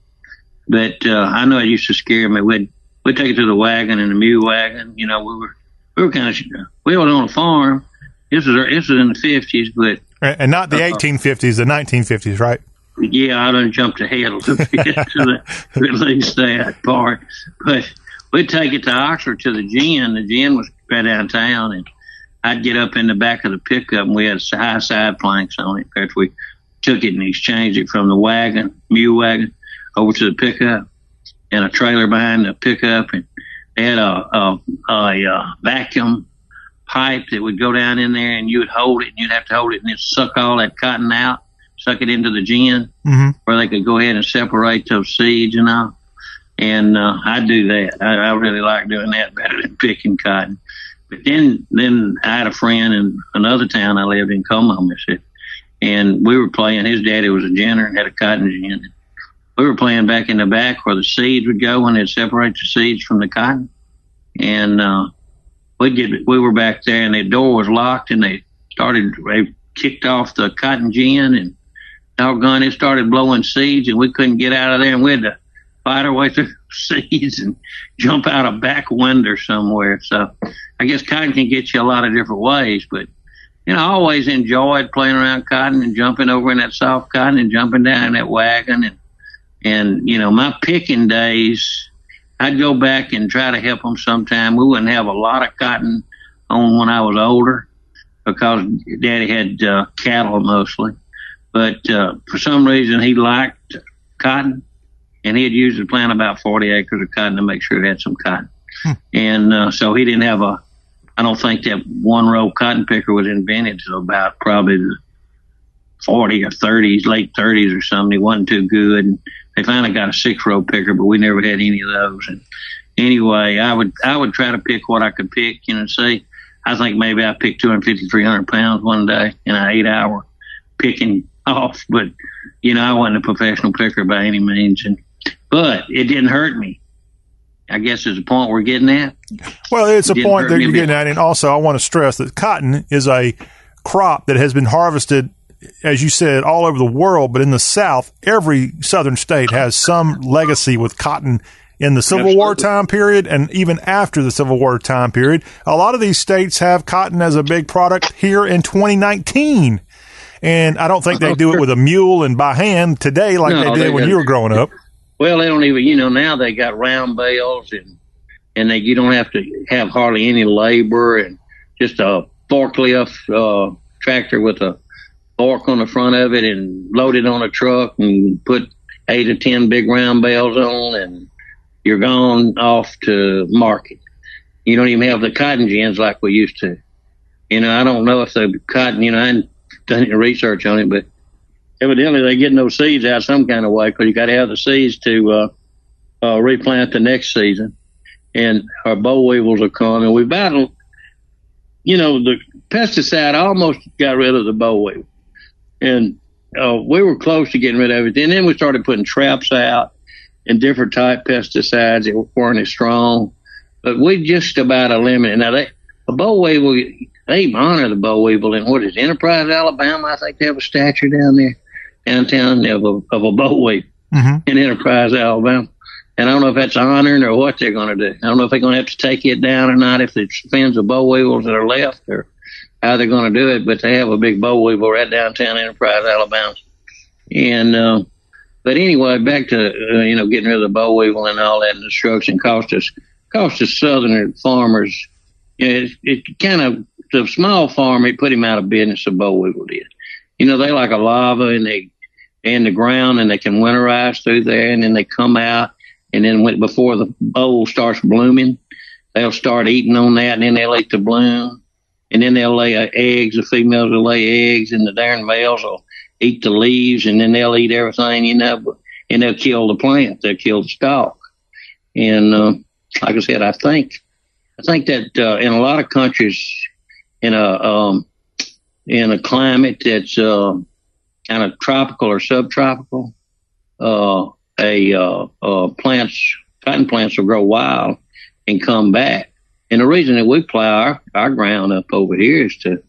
But uh, I know it used to scare me. We'd we'd take it to the wagon and the mule wagon. You know, we were. We were kind of, we were on a farm. This was, this was in the fifties, but. And not the uh, eighteen fifties, the nineteen fifties, right? Yeah, I done jumped ahead a little bit to the, at least that part. But we'd take it to Oxford to the gin. The gin was right downtown, and I'd get up in the back of the pickup, and we had high side planks on it. In fact, we took it and exchanged it from the wagon, mule wagon, over to the pickup, and a trailer behind the pickup, and had a, a, a, a vacuum pipe that would go down in there, and you would hold it, and you'd have to hold it, and it'd suck all that cotton out, suck it into the gin, mm-hmm. where they could go ahead and separate those seeds and all. And uh, I do that. I, I really like doing that better than picking cotton. But then, then I had a friend in another town I lived in, Como, Mississippi, and we were playing. His daddy was a ginner and had a cotton gin. We were playing back in the back where the seeds would go when they'd separate the seeds from the cotton. And uh, we'd get, we were back there and the door was locked and they started, they kicked off the cotton gin and doggone it started blowing seeds and we couldn't get out of there and we had to fight our way through seeds and jump out a back window somewhere. So I guess cotton can get you a lot of different ways, but you know, I always enjoyed playing around cotton and jumping over in that soft cotton and jumping down in that wagon and And, you know, my picking days, I'd go back and try to help them sometime. We wouldn't have a lot of cotton on when I was older because Daddy had uh, cattle mostly. But uh, for some reason, he liked cotton, and he'd usually plant about forty acres of cotton to make sure it had some cotton. Hmm. And uh, so he didn't have a I don't think that one row cotton picker was invented till about probably the forty or thirties, late thirties or something. It wasn't too good. And they finally got a six row picker, but we never had any of those. And anyway, I would I would try to pick what I could pick, you know, say I think maybe I picked two hundred fifty, three hundred pounds one day in an eight hour picking off. But, you know, I wasn't a professional picker by any means. And but it didn't hurt me. I guess there's a point we're getting at. Well, it's it a point that you're getting at. And also I want to stress that cotton is a crop that has been harvested, as you said, all over the world. But in the South, every southern state has some legacy with cotton in the Civil Absolutely. War time period and even after the Civil War time period. A lot of these states have cotton as a big product here in twenty nineteen. And I don't think they do it with a mule and by hand today like no, they did they when you were growing up. Well, they don't even, you know, now they got round bales and and they, you don't have to have hardly any labor and just a forklift uh, tractor with a fork on the front of it and load it on a truck and put eight or ten big round bales on and you're gone off to market. You don't even have the cotton gins like we used to. You know, I don't know if the cotton, you know, I hadn't done any research on it, but evidently they're getting those seeds out some kind of way because you got to have the seeds to uh, uh, replant the next season. And our boll weevils are coming. We battled, you know, the pesticide almost got rid of the boll weevil. And uh, we were close to getting rid of it. And then we started putting traps out and different type pesticides that weren't as strong. But we just about eliminated. Now, they, the boll weevil, they honor the boll weevil in, what is it, Enterprise, Alabama? I think they have a statue down there, downtown, of a, of a boll weevil mm-hmm. in Enterprise, Alabama. And I don't know if that's honoring or what they're going to do. I don't know if they're going to have to take it down or not, if it spins the boll weevils that are left or how they're going to do it. But they have a big boll weevil right downtown Enterprise, Alabama. And, uh, but anyway, back to, uh, you know, getting rid of the boll weevil and all that destruction cost us, cost us southern farmers. You know, it, it kind of, the small farmer, it put him out of business, the boll weevil did. You know, they like a lava and they, in the ground and they can winterize through there and then they come out and then when, before the boll starts blooming, they'll start eating on that and then they'll eat the bloom and then they'll lay uh, eggs, the females will lay eggs and the darn males will eat the leaves and then they'll eat everything, you know, and they'll kill the plant, they'll kill the stalk. And uh, like I said, I think, I think that uh, in a lot of countries, in a um, in a climate that's uh, kind of tropical or subtropical, uh, a uh, uh, plants, cotton plants will grow wild and come back. And the reason that we plow our, our ground up over here is to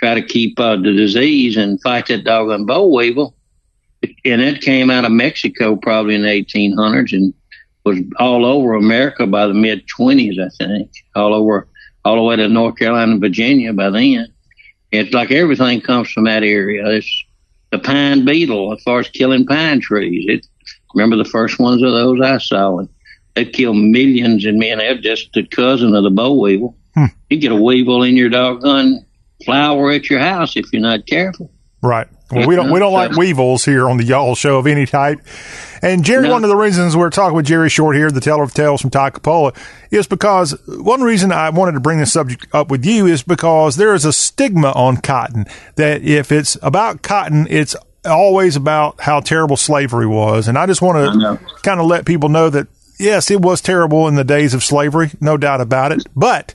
try to keep uh, the disease and fight that doggone boll weevil. And that came out of Mexico probably in the eighteen hundreds and was all over America by the mid-twenties, I think, all over all the way to North Carolina and Virginia by then. It's like everything comes from that area. It's the pine beetle as far as killing pine trees. It, remember the first ones of those I saw? And they killed millions and men. They're just the cousin of the boll weevil. Hmm. You get a weevil in your doggone flower at your house if you're not careful. Right. Well, we don't we don't like weevils here on the Y'all Show of any type. And Jerry, no. One of the reasons we're talking with Jerry Short here, the teller of tales from Takapola, is because one reason I wanted to bring this subject up with you is because there is a stigma on cotton that if it's about cotton, it's always about how terrible slavery was. And I just want to kind of let people know that, yes, it was terrible in the days of slavery, no doubt about it, but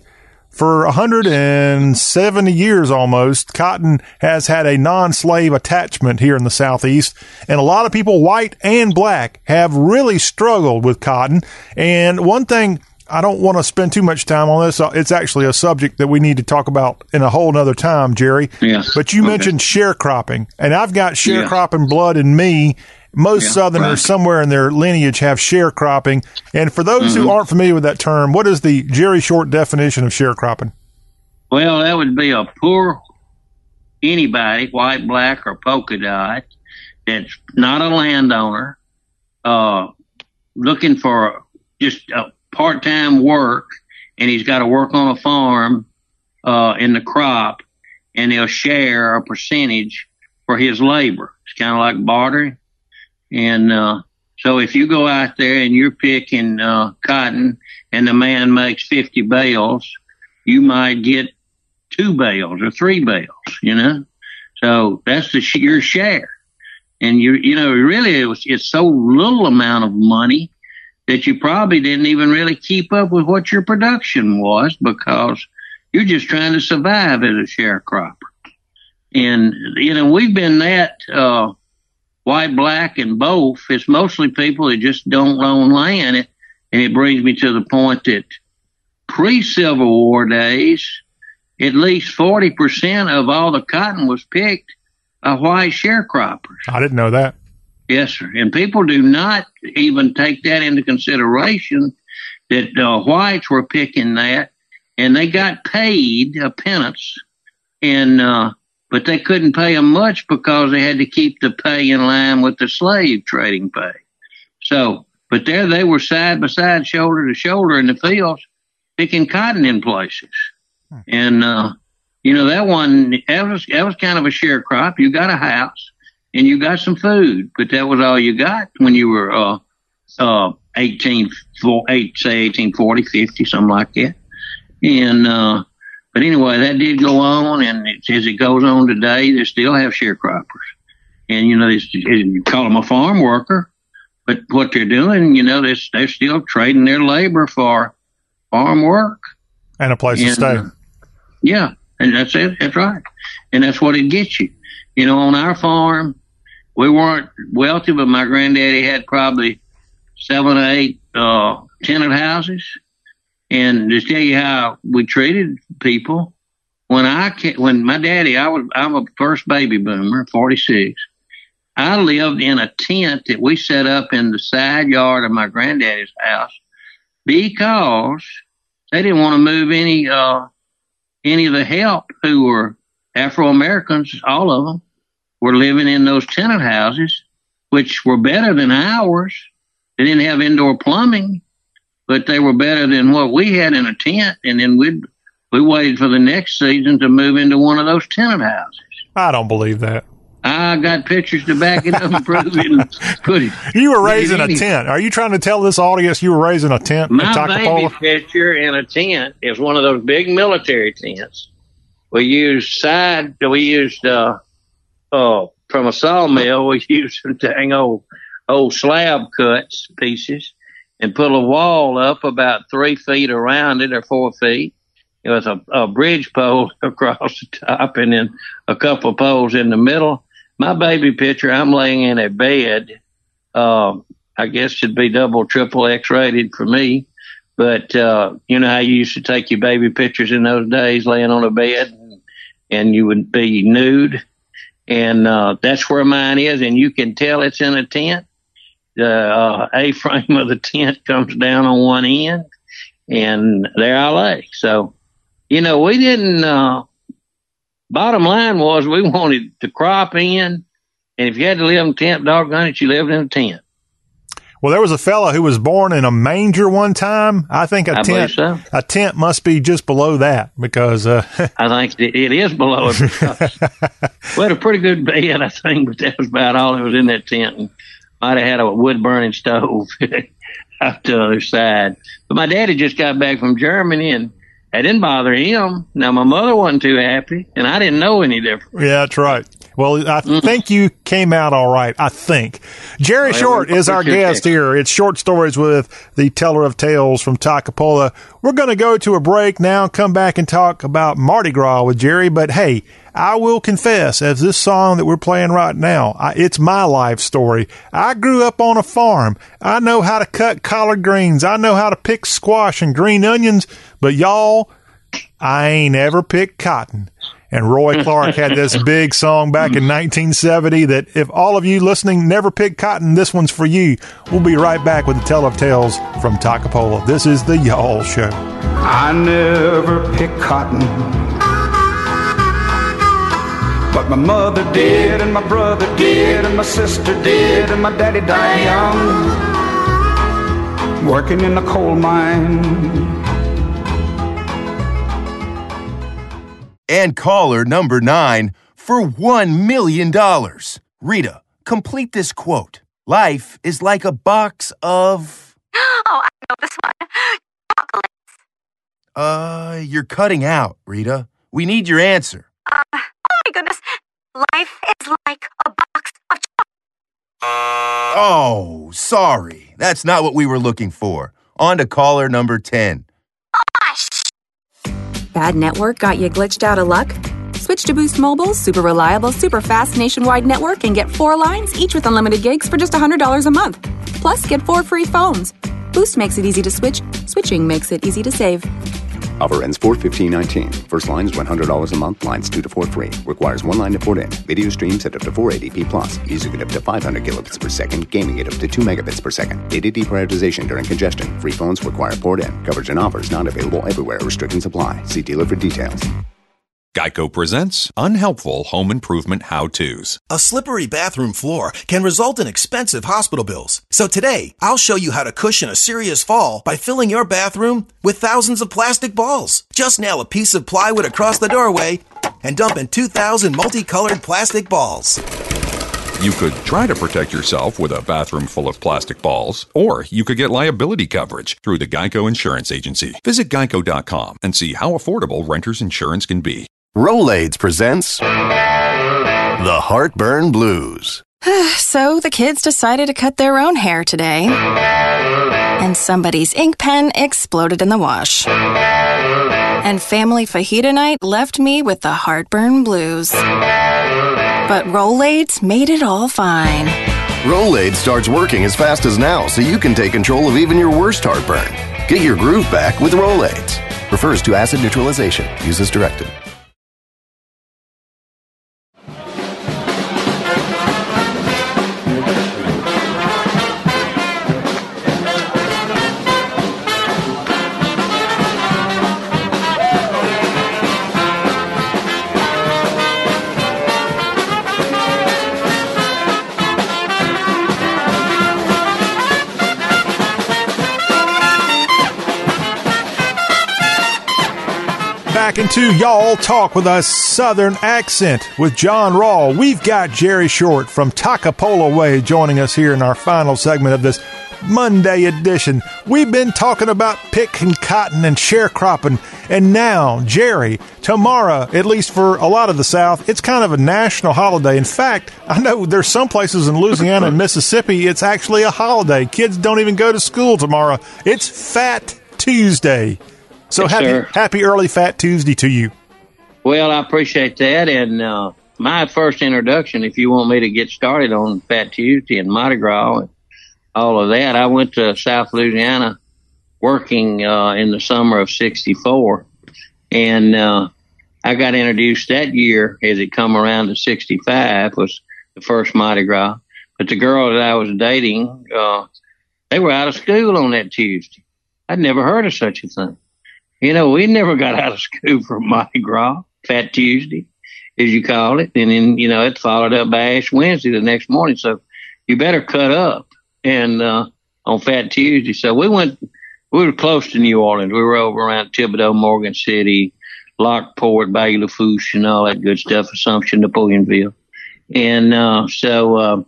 for one hundred seventy years almost, cotton has had a non-slave attachment here in the Southeast. And a lot of people, white and black, have really struggled with cotton. And one thing, I don't want to spend too much time on this. It's actually a subject that we need to talk about in a whole nother time, Jerry. Yes. But you okay. mentioned sharecropping. And I've got sharecropping yeah. blood in me. Most yeah, Southerners right. somewhere in their lineage have sharecropping. And for those mm-hmm. who aren't familiar with that term, what is the Jerry Short definition of sharecropping? Well, that would be a poor anybody, white, black, or polka dot, that's not a landowner, uh, looking for just a part-time work, and he's got to work on a farm uh, in the crop, and they'll share a percentage for his labor. It's kind of like bartering. And uh, so if you go out there and you're picking uh, cotton and the man makes fifty bales, you might get two bales or three bales, you know. So that's the sh- your share. And, you you know, really it was, it's so little amount of money that you probably didn't even really keep up with what your production was, because you're just trying to survive as a sharecropper. And, you know, we've been that uh, white, black, and both. It's mostly people that just don't own land. It, and it brings me to the point that pre-Civil War days, at least forty percent of all the cotton was picked by white sharecroppers. I didn't know that. Yes, sir. And people do not even take that into consideration, that uh, whites were picking that, and they got paid a pittance, and uh, but they couldn't pay them much because they had to keep the pay in line with the slave trading pay. So, but there they were side by side, shoulder to shoulder in the fields, picking cotton in places. And, uh, you know, that one, that was, that was kind of a sharecrop. You got a house and you got some food, but that was all you got when you were, uh, uh, eighteen, say eighteen forty, fifty, something like that. And, uh, but anyway, that did go on. And it, as it goes on today, they still have sharecroppers. And, you know, they, you call them a farm worker, but what they're doing, you know, they're, they're still trading their labor for farm work. And a place and, to stay. Uh, Yeah, and that's it. That's right. And that's what it gets you. You know, on our farm, we weren't wealthy, but my granddaddy had probably seven or eight uh, tenant houses. And to tell you how we treated people, when I came, when my daddy, I was I'm a first baby boomer, forty-six. I lived in a tent that we set up in the side yard of my granddaddy's house because they didn't want to move any. Uh, Any of the help who were Afro-Americans, all of them, were living in those tenant houses, which were better than ours. They didn't have indoor plumbing, but they were better than what we had in a tent. And then we we waited for the next season to move into one of those tenant houses. I don't believe that. I got pictures to back it up and prove it. You were raising a tent. Are you trying to tell this audience you were raising a tent? My baby picture in a tent is one of those big military tents. We used side, we used, uh, uh, from a sawmill, we used some dang old, old slab cuts pieces and put a wall up about three feet around it or four feet. It was a, a bridge pole across the top and then a couple of poles in the middle. My baby picture, I'm laying in a bed. Uh, I guess it'd be double, triple X rated for me. But, uh, you know how you used to take your baby pictures in those days, laying on a bed, and, and you would be nude. And uh, that's where mine is. And you can tell it's in a tent. The uh, A-frame of the tent comes down on one end. And there I lay. So, you know, we didn't uh, – bottom line was we wanted to crop in, and if you had to live in a tent, doggone it, you lived in a tent. Well, there was a fella who was born in a manger one time. I think a I tent so. a tent must be just below that because uh, – I think it, it is below it. We had a pretty good bed, I think, but that was about all that was in that tent. And might have had a wood-burning stove out the other side. But my daddy just got back from Germany, and – it didn't bother him. Now, my mother wasn't too happy, and I didn't know any different. Yeah, that's right. Well, I th- think you came out all right, I think. Jerry well, Short is our guest here. It's Short Stories with the Teller of Tales from Toccopola. We're going to go to a break now, come back and talk about Mardi Gras with Jerry. But, hey, I will confess, as this song that we're playing right now, I, it's my life story. I grew up on a farm. I know how to cut collard greens. I know how to pick squash and green onions. But, y'all, I ain't ever picked cotton. And Roy Clark had this big song back in nineteen seventy that if all of you listening never picked cotton, this one's for you. We'll be right back with the Tell of Tales from Toccopola. This is the Y'all Show. I never picked cotton. But my mother did, and my brother did, and my sister did, and my daddy died young, working in the coal mine. And caller number nine for one million dollars. Rita, complete this quote. Life is like a box of... Oh, I know this one. Chocolates. Uh, you're cutting out, Rita. We need your answer. Uh, oh my goodness. Life is like a box of chocolates. Oh, sorry. That's not what we were looking for. On to caller number ten. Oh, sh- Bad network got you glitched out of luck? Switch to Boost Mobile's super reliable, super fast nationwide network and get four lines, each with unlimited gigs for just one hundred dollars a month. Plus, get four free phones. Boost makes it easy to switch. Switching makes it easy to save. Offer ends four fifteen nineteen. First line is one hundred dollars a month. Lines two to four free. Requires one line to port in. Video streams at up to four eighty p plus. Music at up to five hundred kilobits per second. Gaming at up to two megabits per second. Data deprioritization during congestion. Free phones require port in. Coverage and offers not available everywhere. Restrictions apply. See dealer for details. Geico presents Unhelpful Home Improvement How-Tos. A slippery bathroom floor can result in expensive hospital bills. So today, I'll show you how to cushion a serious fall by filling your bathroom with thousands of plastic balls. Just nail a piece of plywood across the doorway and dump in two thousand multicolored plastic balls. You could try to protect yourself with a bathroom full of plastic balls, or you could get liability coverage through the Geico Insurance Agency. Visit geico dot com and see how affordable renter's insurance can be. Rolaids presents The Heartburn Blues. So the kids decided to cut their own hair today, and somebody's ink pen exploded in the wash, and family fajita night left me with the heartburn blues. But Rolaids made it all fine. Rolaids starts working as fast as now, so you can take control of even your worst heartburn. Get your groove back with Rolaids. Refers to acid neutralization. Use as directed. Back into Y'all Talk with a Southern Accent with John Rawl. We've got Jerry Short from Takapola Way joining us here in our final segment of this Monday edition. We've been talking about picking cotton and sharecropping, and now, Jerry, tomorrow, at least for a lot of the South, it's kind of a national holiday. In fact, I know there's some places in Louisiana and Mississippi, it's actually a holiday. Kids don't even go to school tomorrow. It's Fat Tuesday. So yes, happy, sir. Happy early Fat Tuesday to you. Well, I appreciate that. And uh, my first introduction, if you want me to get started on Fat Tuesday and Mardi Gras and all of that, I went to South Louisiana working uh, in the summer of sixty-four. And uh, I got introduced that year as it come around to sixty-five was the first Mardi Gras. But the girl that I was dating, uh, they were out of school on that Tuesday. I'd never heard of such a thing. You know, we never got out of school for Mardi Gras, Fat Tuesday, as you call it. And then, you know, it followed up by Ash Wednesday the next morning. So you better cut up and uh, on Fat Tuesday. So we went, we were close to New Orleans. We were over around Thibodaux, Morgan City, Lockport, Bayou Lafourche, and all that good stuff, Assumption, Napoleonville. And uh, so uh,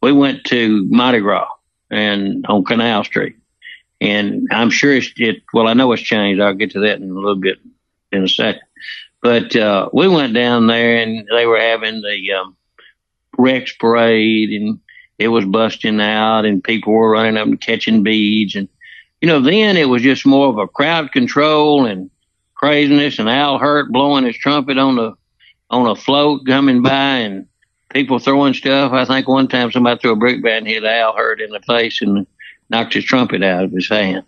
we went to Mardi Gras and on Canal Street. And I'm sure it's, it, well, I know it's changed. I'll get to that in a little bit in a second. But uh, we went down there, and they were having the um, Rex Parade, and it was busting out, and people were running up and catching beads. And, you know, then it was just more of a crowd control and craziness, and Al Hurt blowing his trumpet on the on a float coming by, and people throwing stuff. I think one time somebody threw a brick bat and hit Al Hurt in the face, and knocked his trumpet out of his hand.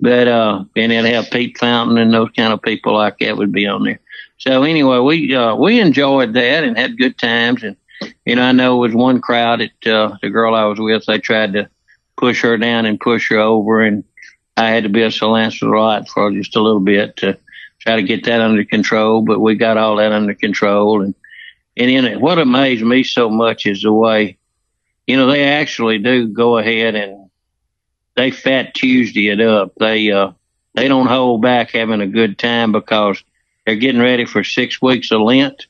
But, uh, and it'd have Pete Fountain and those kind of people like that would be on there. So anyway, we, uh, we enjoyed that and had good times. And, you know, I know it was one crowd that, uh, the girl I was with, they tried to push her down and push her over. And I had to be a Sir Lancelot for just a little bit to try to get that under control. But we got all that under control. And, and in it, what amazed me so much is the way, you know, they actually do go ahead and, they Fat Tuesday it up. They uh, they don't hold back having a good time because they're getting ready for six weeks of Lent,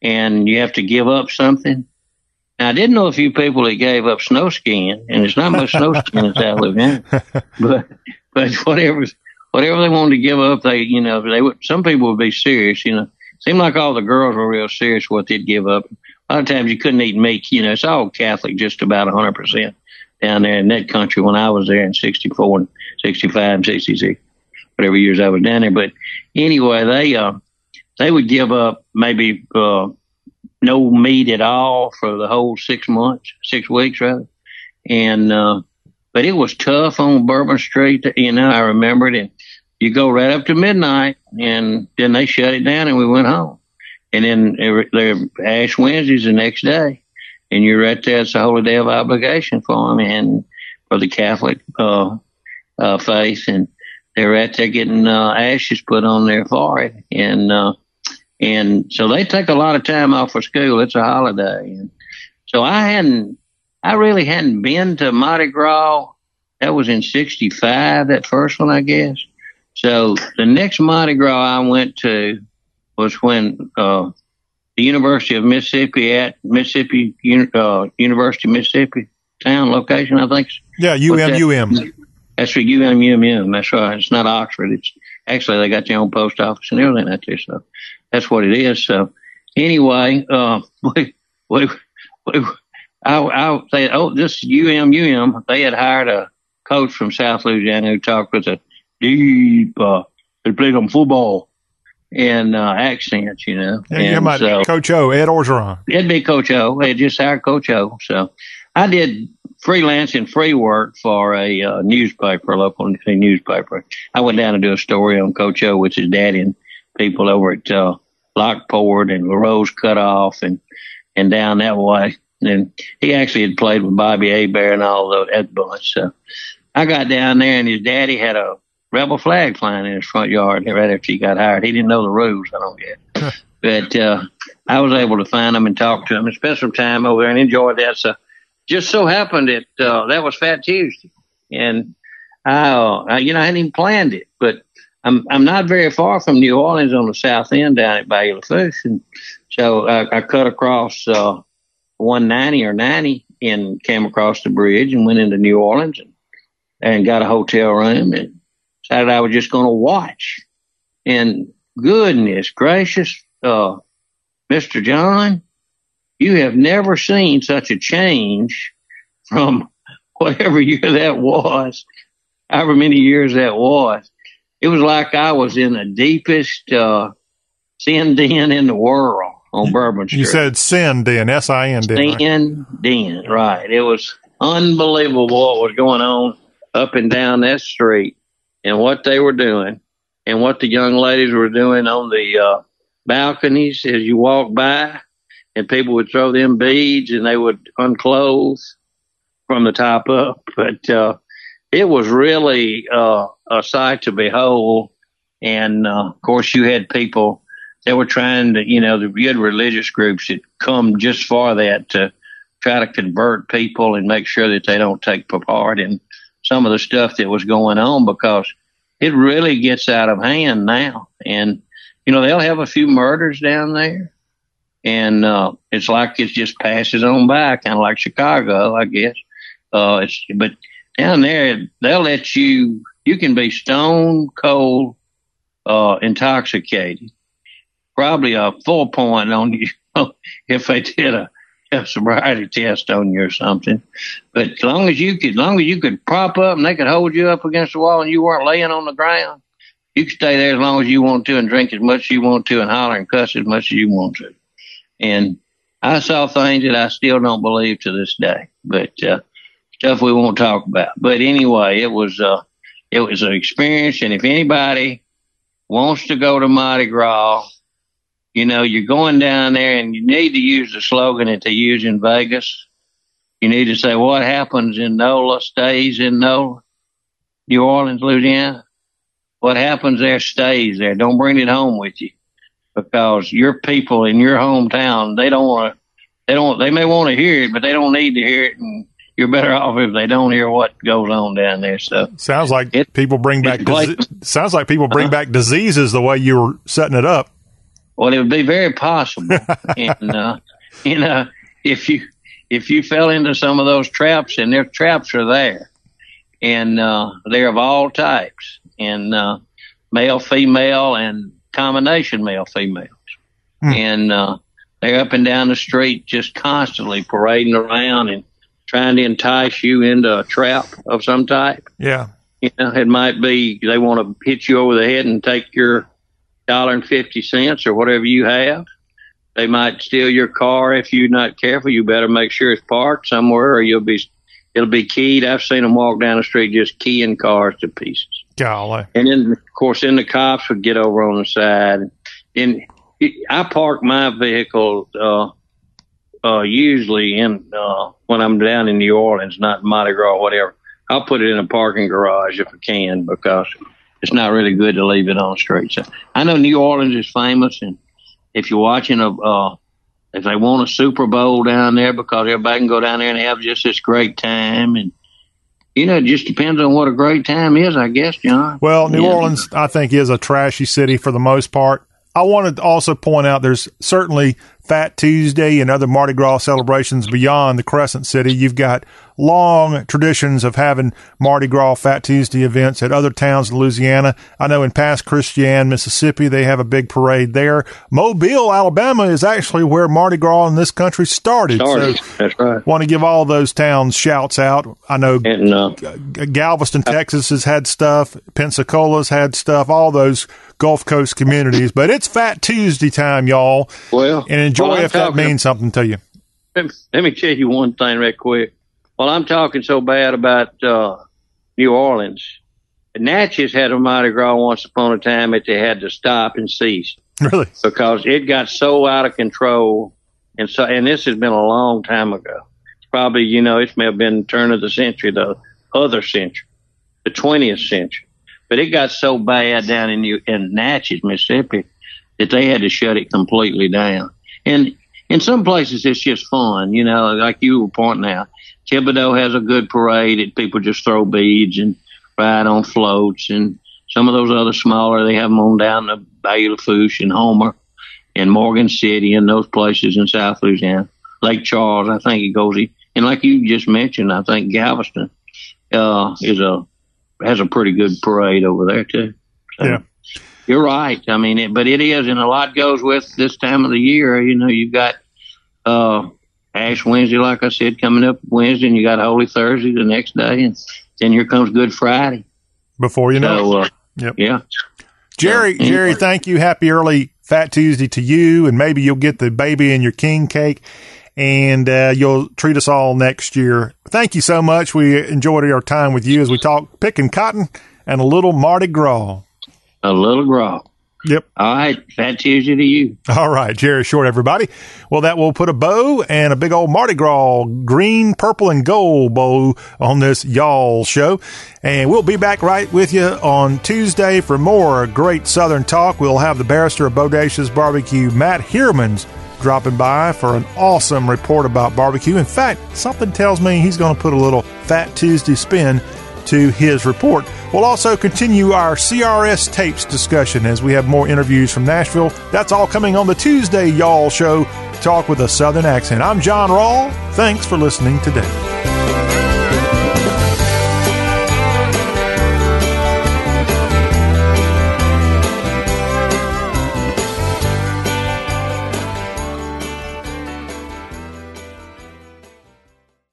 and you have to give up something. Now, I didn't know a few people that gave up snow skiing, and there's not much snow skiing in South Louisiana. But but whatever whatever they wanted to give up, they, you know, they would. Some people would be serious, you know. Seemed like all the girls were real serious what they'd give up. A lot of times you couldn't eat meat, you know. It's all Catholic, just about one hundred percent down there in that country when I was there in sixty-four and sixty-five and sixty-six, whatever years I was down there. But anyway, they uh, they would give up maybe uh, no meat at all for the whole six months, six weeks rather. And uh, but it was tough on Bourbon Street, you know. I remember it. And you go right up to midnight, and then they shut it down, and we went home. And then they're Ash Wednesday's the next day, and you're right there. It's the holy day of obligation for them and for the Catholic uh, uh, faith, and they're right there getting uh, ashes put on their forehead, and uh, and so they take a lot of time off for school. It's a holiday, and so I hadn't, I really hadn't been to Mardi Gras. That was in sixty-five, that first one, I guess. So the next Mardi Gras I went to was when uh, the University of Mississippi at Mississippi uh, University of Mississippi town location, I think. Yeah, U M U M. That? That's right, U M U M. That's right. It's not Oxford. It's actually they got their own post office and everything out there. So that's what it is. So anyway, uh, we, we, we, I, I said, oh, this U M U M. They had hired a coach from South Louisiana who talked with a deep. Uh, they played on football. And uh, accents, you know. Yeah, and yeah, so, Coach O, Ed Orgeron. It'd be Coach O. They just hired Coach O. So I did freelance and free work for a uh, newspaper, a local a newspaper. I went down to do a story on Coach O, which is daddy and people over at uh, Lockport and La Rose Cutoff and, and down that way. And he actually had played with Bobby Hebert and all those that bunch. So I got down there, and his daddy had a rebel flag flying in his front yard right after he got hired. He didn't know the rules, I don't get. But uh, I was able to find him and talk to him and spend some time over there and enjoyed that. So just so happened that uh, that was Fat Tuesday. And I, uh, you know, I hadn't even planned it, but I'm I'm not very far from New Orleans on the south end down at Bayou Lafourche. And so I, I cut across uh, one ninety or ninety and came across the bridge and went into New Orleans and, and got a hotel room and decided I was just going to watch. And goodness gracious, uh, Mister John, you have never seen such a change from whatever year that was, however many years that was. It was like I was in the deepest uh, sin den in the world on Bourbon Street. You said sin den, S I N D N. Sin den, right. It was unbelievable what was going on up and down that street. And what they were doing and what the young ladies were doing on the uh, balconies as you walk by, and people would throw them beads and they would unclose from the top up. But uh, it was really uh, a sight to behold. And, uh, of course, you had people that were trying to, you know, the good religious groups that come just for that to try to convert people and make sure that they don't take part in some of the stuff that was going on, because it really gets out of hand now. And, you know, they'll have a few murders down there, and uh, it's like it just passes on by, kind of like Chicago, I guess. Uh, it's, but down there, they'll let you, you can be stone cold uh, intoxicated, probably a full point on you if they did a sobriety test on you or something. But as long as you could, as long as you could prop up and they could hold you up against the wall and you weren't laying on the ground, you could stay there as long as you want to and drink as much as you want to and holler and cuss as much as you want to. And I saw things that I still don't believe to this day, but uh, stuff we won't talk about. But anyway, it was uh, it was an experience. And if anybody wants to go to Mardi Gras, you know, you're going down there and you need to use the slogan that they use in Vegas. You need to say, what happens in NOLA stays in NOLA, New Orleans, Louisiana. What happens there stays there. Don't bring it home with you, because your people in your hometown, they don't want to, they don't, they may want to hear it, but they don't need to hear it. And you're better off if they don't hear what goes on down there. So sounds like it, people bring back, dis- sounds like people bring uh-huh. back diseases the way you were setting it up. Well, it would be very possible, and uh, you know, if you if you fell into some of those traps, and their traps are there, and uh, they're of all types, and uh, male, female, and combination male, females. Mm. And uh, they're up and down the street just constantly parading around and trying to entice you into a trap of some type. Yeah. You know, it might be they want to hit you over the head and take your dollar and fifty cents or whatever you have. They might steal your car if you're not careful. You better make sure it's parked somewhere, or you'll be it'll be keyed. I've seen them walk down the street just keying cars to pieces. Golly! And then, of course, then the cops would get over on the side. And I park my vehicle uh, uh, usually in uh, when I'm down in New Orleans, not Mardi Gras or whatever. I'll put it in a parking garage if I can, because it's not really good to leave it on the street. So I know New Orleans is famous, and if you're watching a, uh, if they want a Super Bowl down there, because everybody can go down there and have just this great time. And, you know, it just depends on what a great time is, I guess, John. Well, New yeah. Orleans, I think, is a trashy city for the most part. I wanted to also point out there's certainly Fat Tuesday and other Mardi Gras celebrations beyond the Crescent City. You've got long traditions of having Mardi Gras Fat Tuesday events at other towns in Louisiana. I know in Pass Christian, Mississippi, they have a big parade there. Mobile, Alabama is actually where Mardi Gras in this country started. started. So That's right. Want to give all those towns shouts out. I know and, uh, Galveston, Texas has had stuff. Pensacola's had stuff. All those Gulf Coast communities. But it's Fat Tuesday time, y'all. Well, and enjoy well, if talking, that means something to you. Let me, let me tell you one thing right quick. While I'm talking so bad about uh, New Orleans, Natchez had a Mardi Gras once upon a time that they had to stop and cease. Really? Because it got so out of control. And so, and this has been a long time ago. It's probably, you know, it may have been turn of the century, the other century, the twentieth century. But it got so bad down in New, in Natchez, Mississippi, that they had to shut it completely down. And in some places, it's just fun, you know, like you were pointing out. Thibodeau has a good parade, and people just throw beads and ride on floats. And some of those other smaller, they have them on down the Bayou Lafourche and Homer and Morgan City and those places in South Louisiana. Lake Charles, I think it goes. And like you just mentioned, I think Galveston uh, is a has a pretty good parade over there, too. So. Yeah. You're right. I mean, it, but it is, and a lot goes with this time of the year. You know, you've got uh, Ash Wednesday, like I said, coming up Wednesday, and you got Holy Thursday the next day, and then here comes Good Friday. Before you know so, it. Uh, yep. Yeah. Jerry, so, Jerry, thank you. Happy early Fat Tuesday to you, and maybe you'll get the baby and your king cake, and uh, you'll treat us all next year. Thank you so much. We enjoyed our time with you as we talk picking cotton and a little Mardi Gras. A little gras. Yep. All right. Fat Tuesday to you. All right. Jerry Short, everybody. Well, that will put a bow and a big old Mardi Gras green, purple, and gold bow on this y'all show. And we'll be back right with you on Tuesday for more great Southern talk. We'll have the barrister of Bodacious Barbecue, Matt Heermans, dropping by for an awesome report about barbecue. In fact, something tells me he's going to put a little Fat Tuesday spin to his report. We'll also continue our C R S tapes discussion as we have more interviews from Nashville. That's all coming on the Tuesday Y'all Show, Talk with a Southern Accent. I'm John Rawl. Thanks for listening today.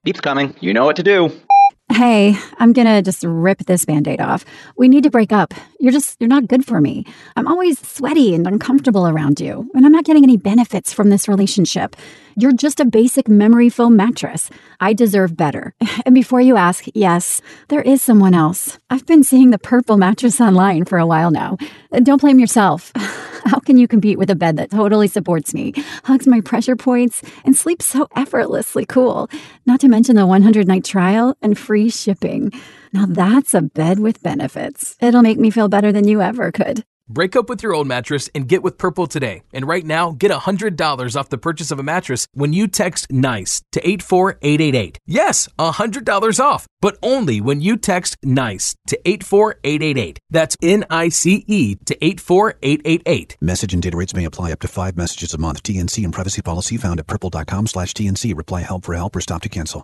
Deep's coming. You know what to do. Hey, I'm going to just rip this Band-Aid off. We need to break up. You're just, you're not good for me. I'm always sweaty and uncomfortable around you, and I'm not getting any benefits from this relationship. You're just a basic memory foam mattress. I deserve better. And before you ask, yes, there is someone else. I've been seeing the purple mattress online for a while now. Don't blame yourself. How can you compete with a bed that totally supports me, hugs my pressure points, and sleeps so effortlessly cool? Not to mention the one hundred night trial and free shipping. Now that's a bed with benefits. It'll make me feel better than you ever could. Break up with your old mattress and get with Purple today. And right now, get one hundred dollars off the purchase of a mattress when you text NICE to eight four eight eight eight. Yes, one hundred dollars off, but only when you text NICE to eight four eight eight eight. That's N I C E to eight four eight eight eight. Message and data rates may apply, up to five messages a month. T N C and privacy policy found at purple dot com slash T N C. Reply help for help or stop to cancel.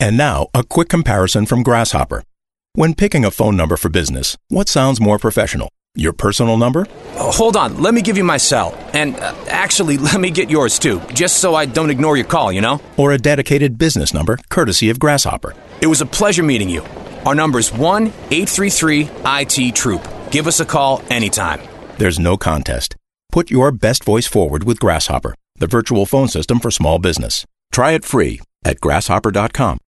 And now, a quick comparison from Grasshopper. When picking a phone number for business, what sounds more professional? Your personal number? Oh, hold on, let me give you my cell. And uh, actually, let me get yours too, just so I don't ignore your call, you know? Or a dedicated business number, courtesy of Grasshopper. It was a pleasure meeting you. Our number is one eight three three I T Troop. Give us a call anytime. There's no contest. Put your best voice forward with Grasshopper, the virtual phone system for small business. Try it free at grasshopper dot com.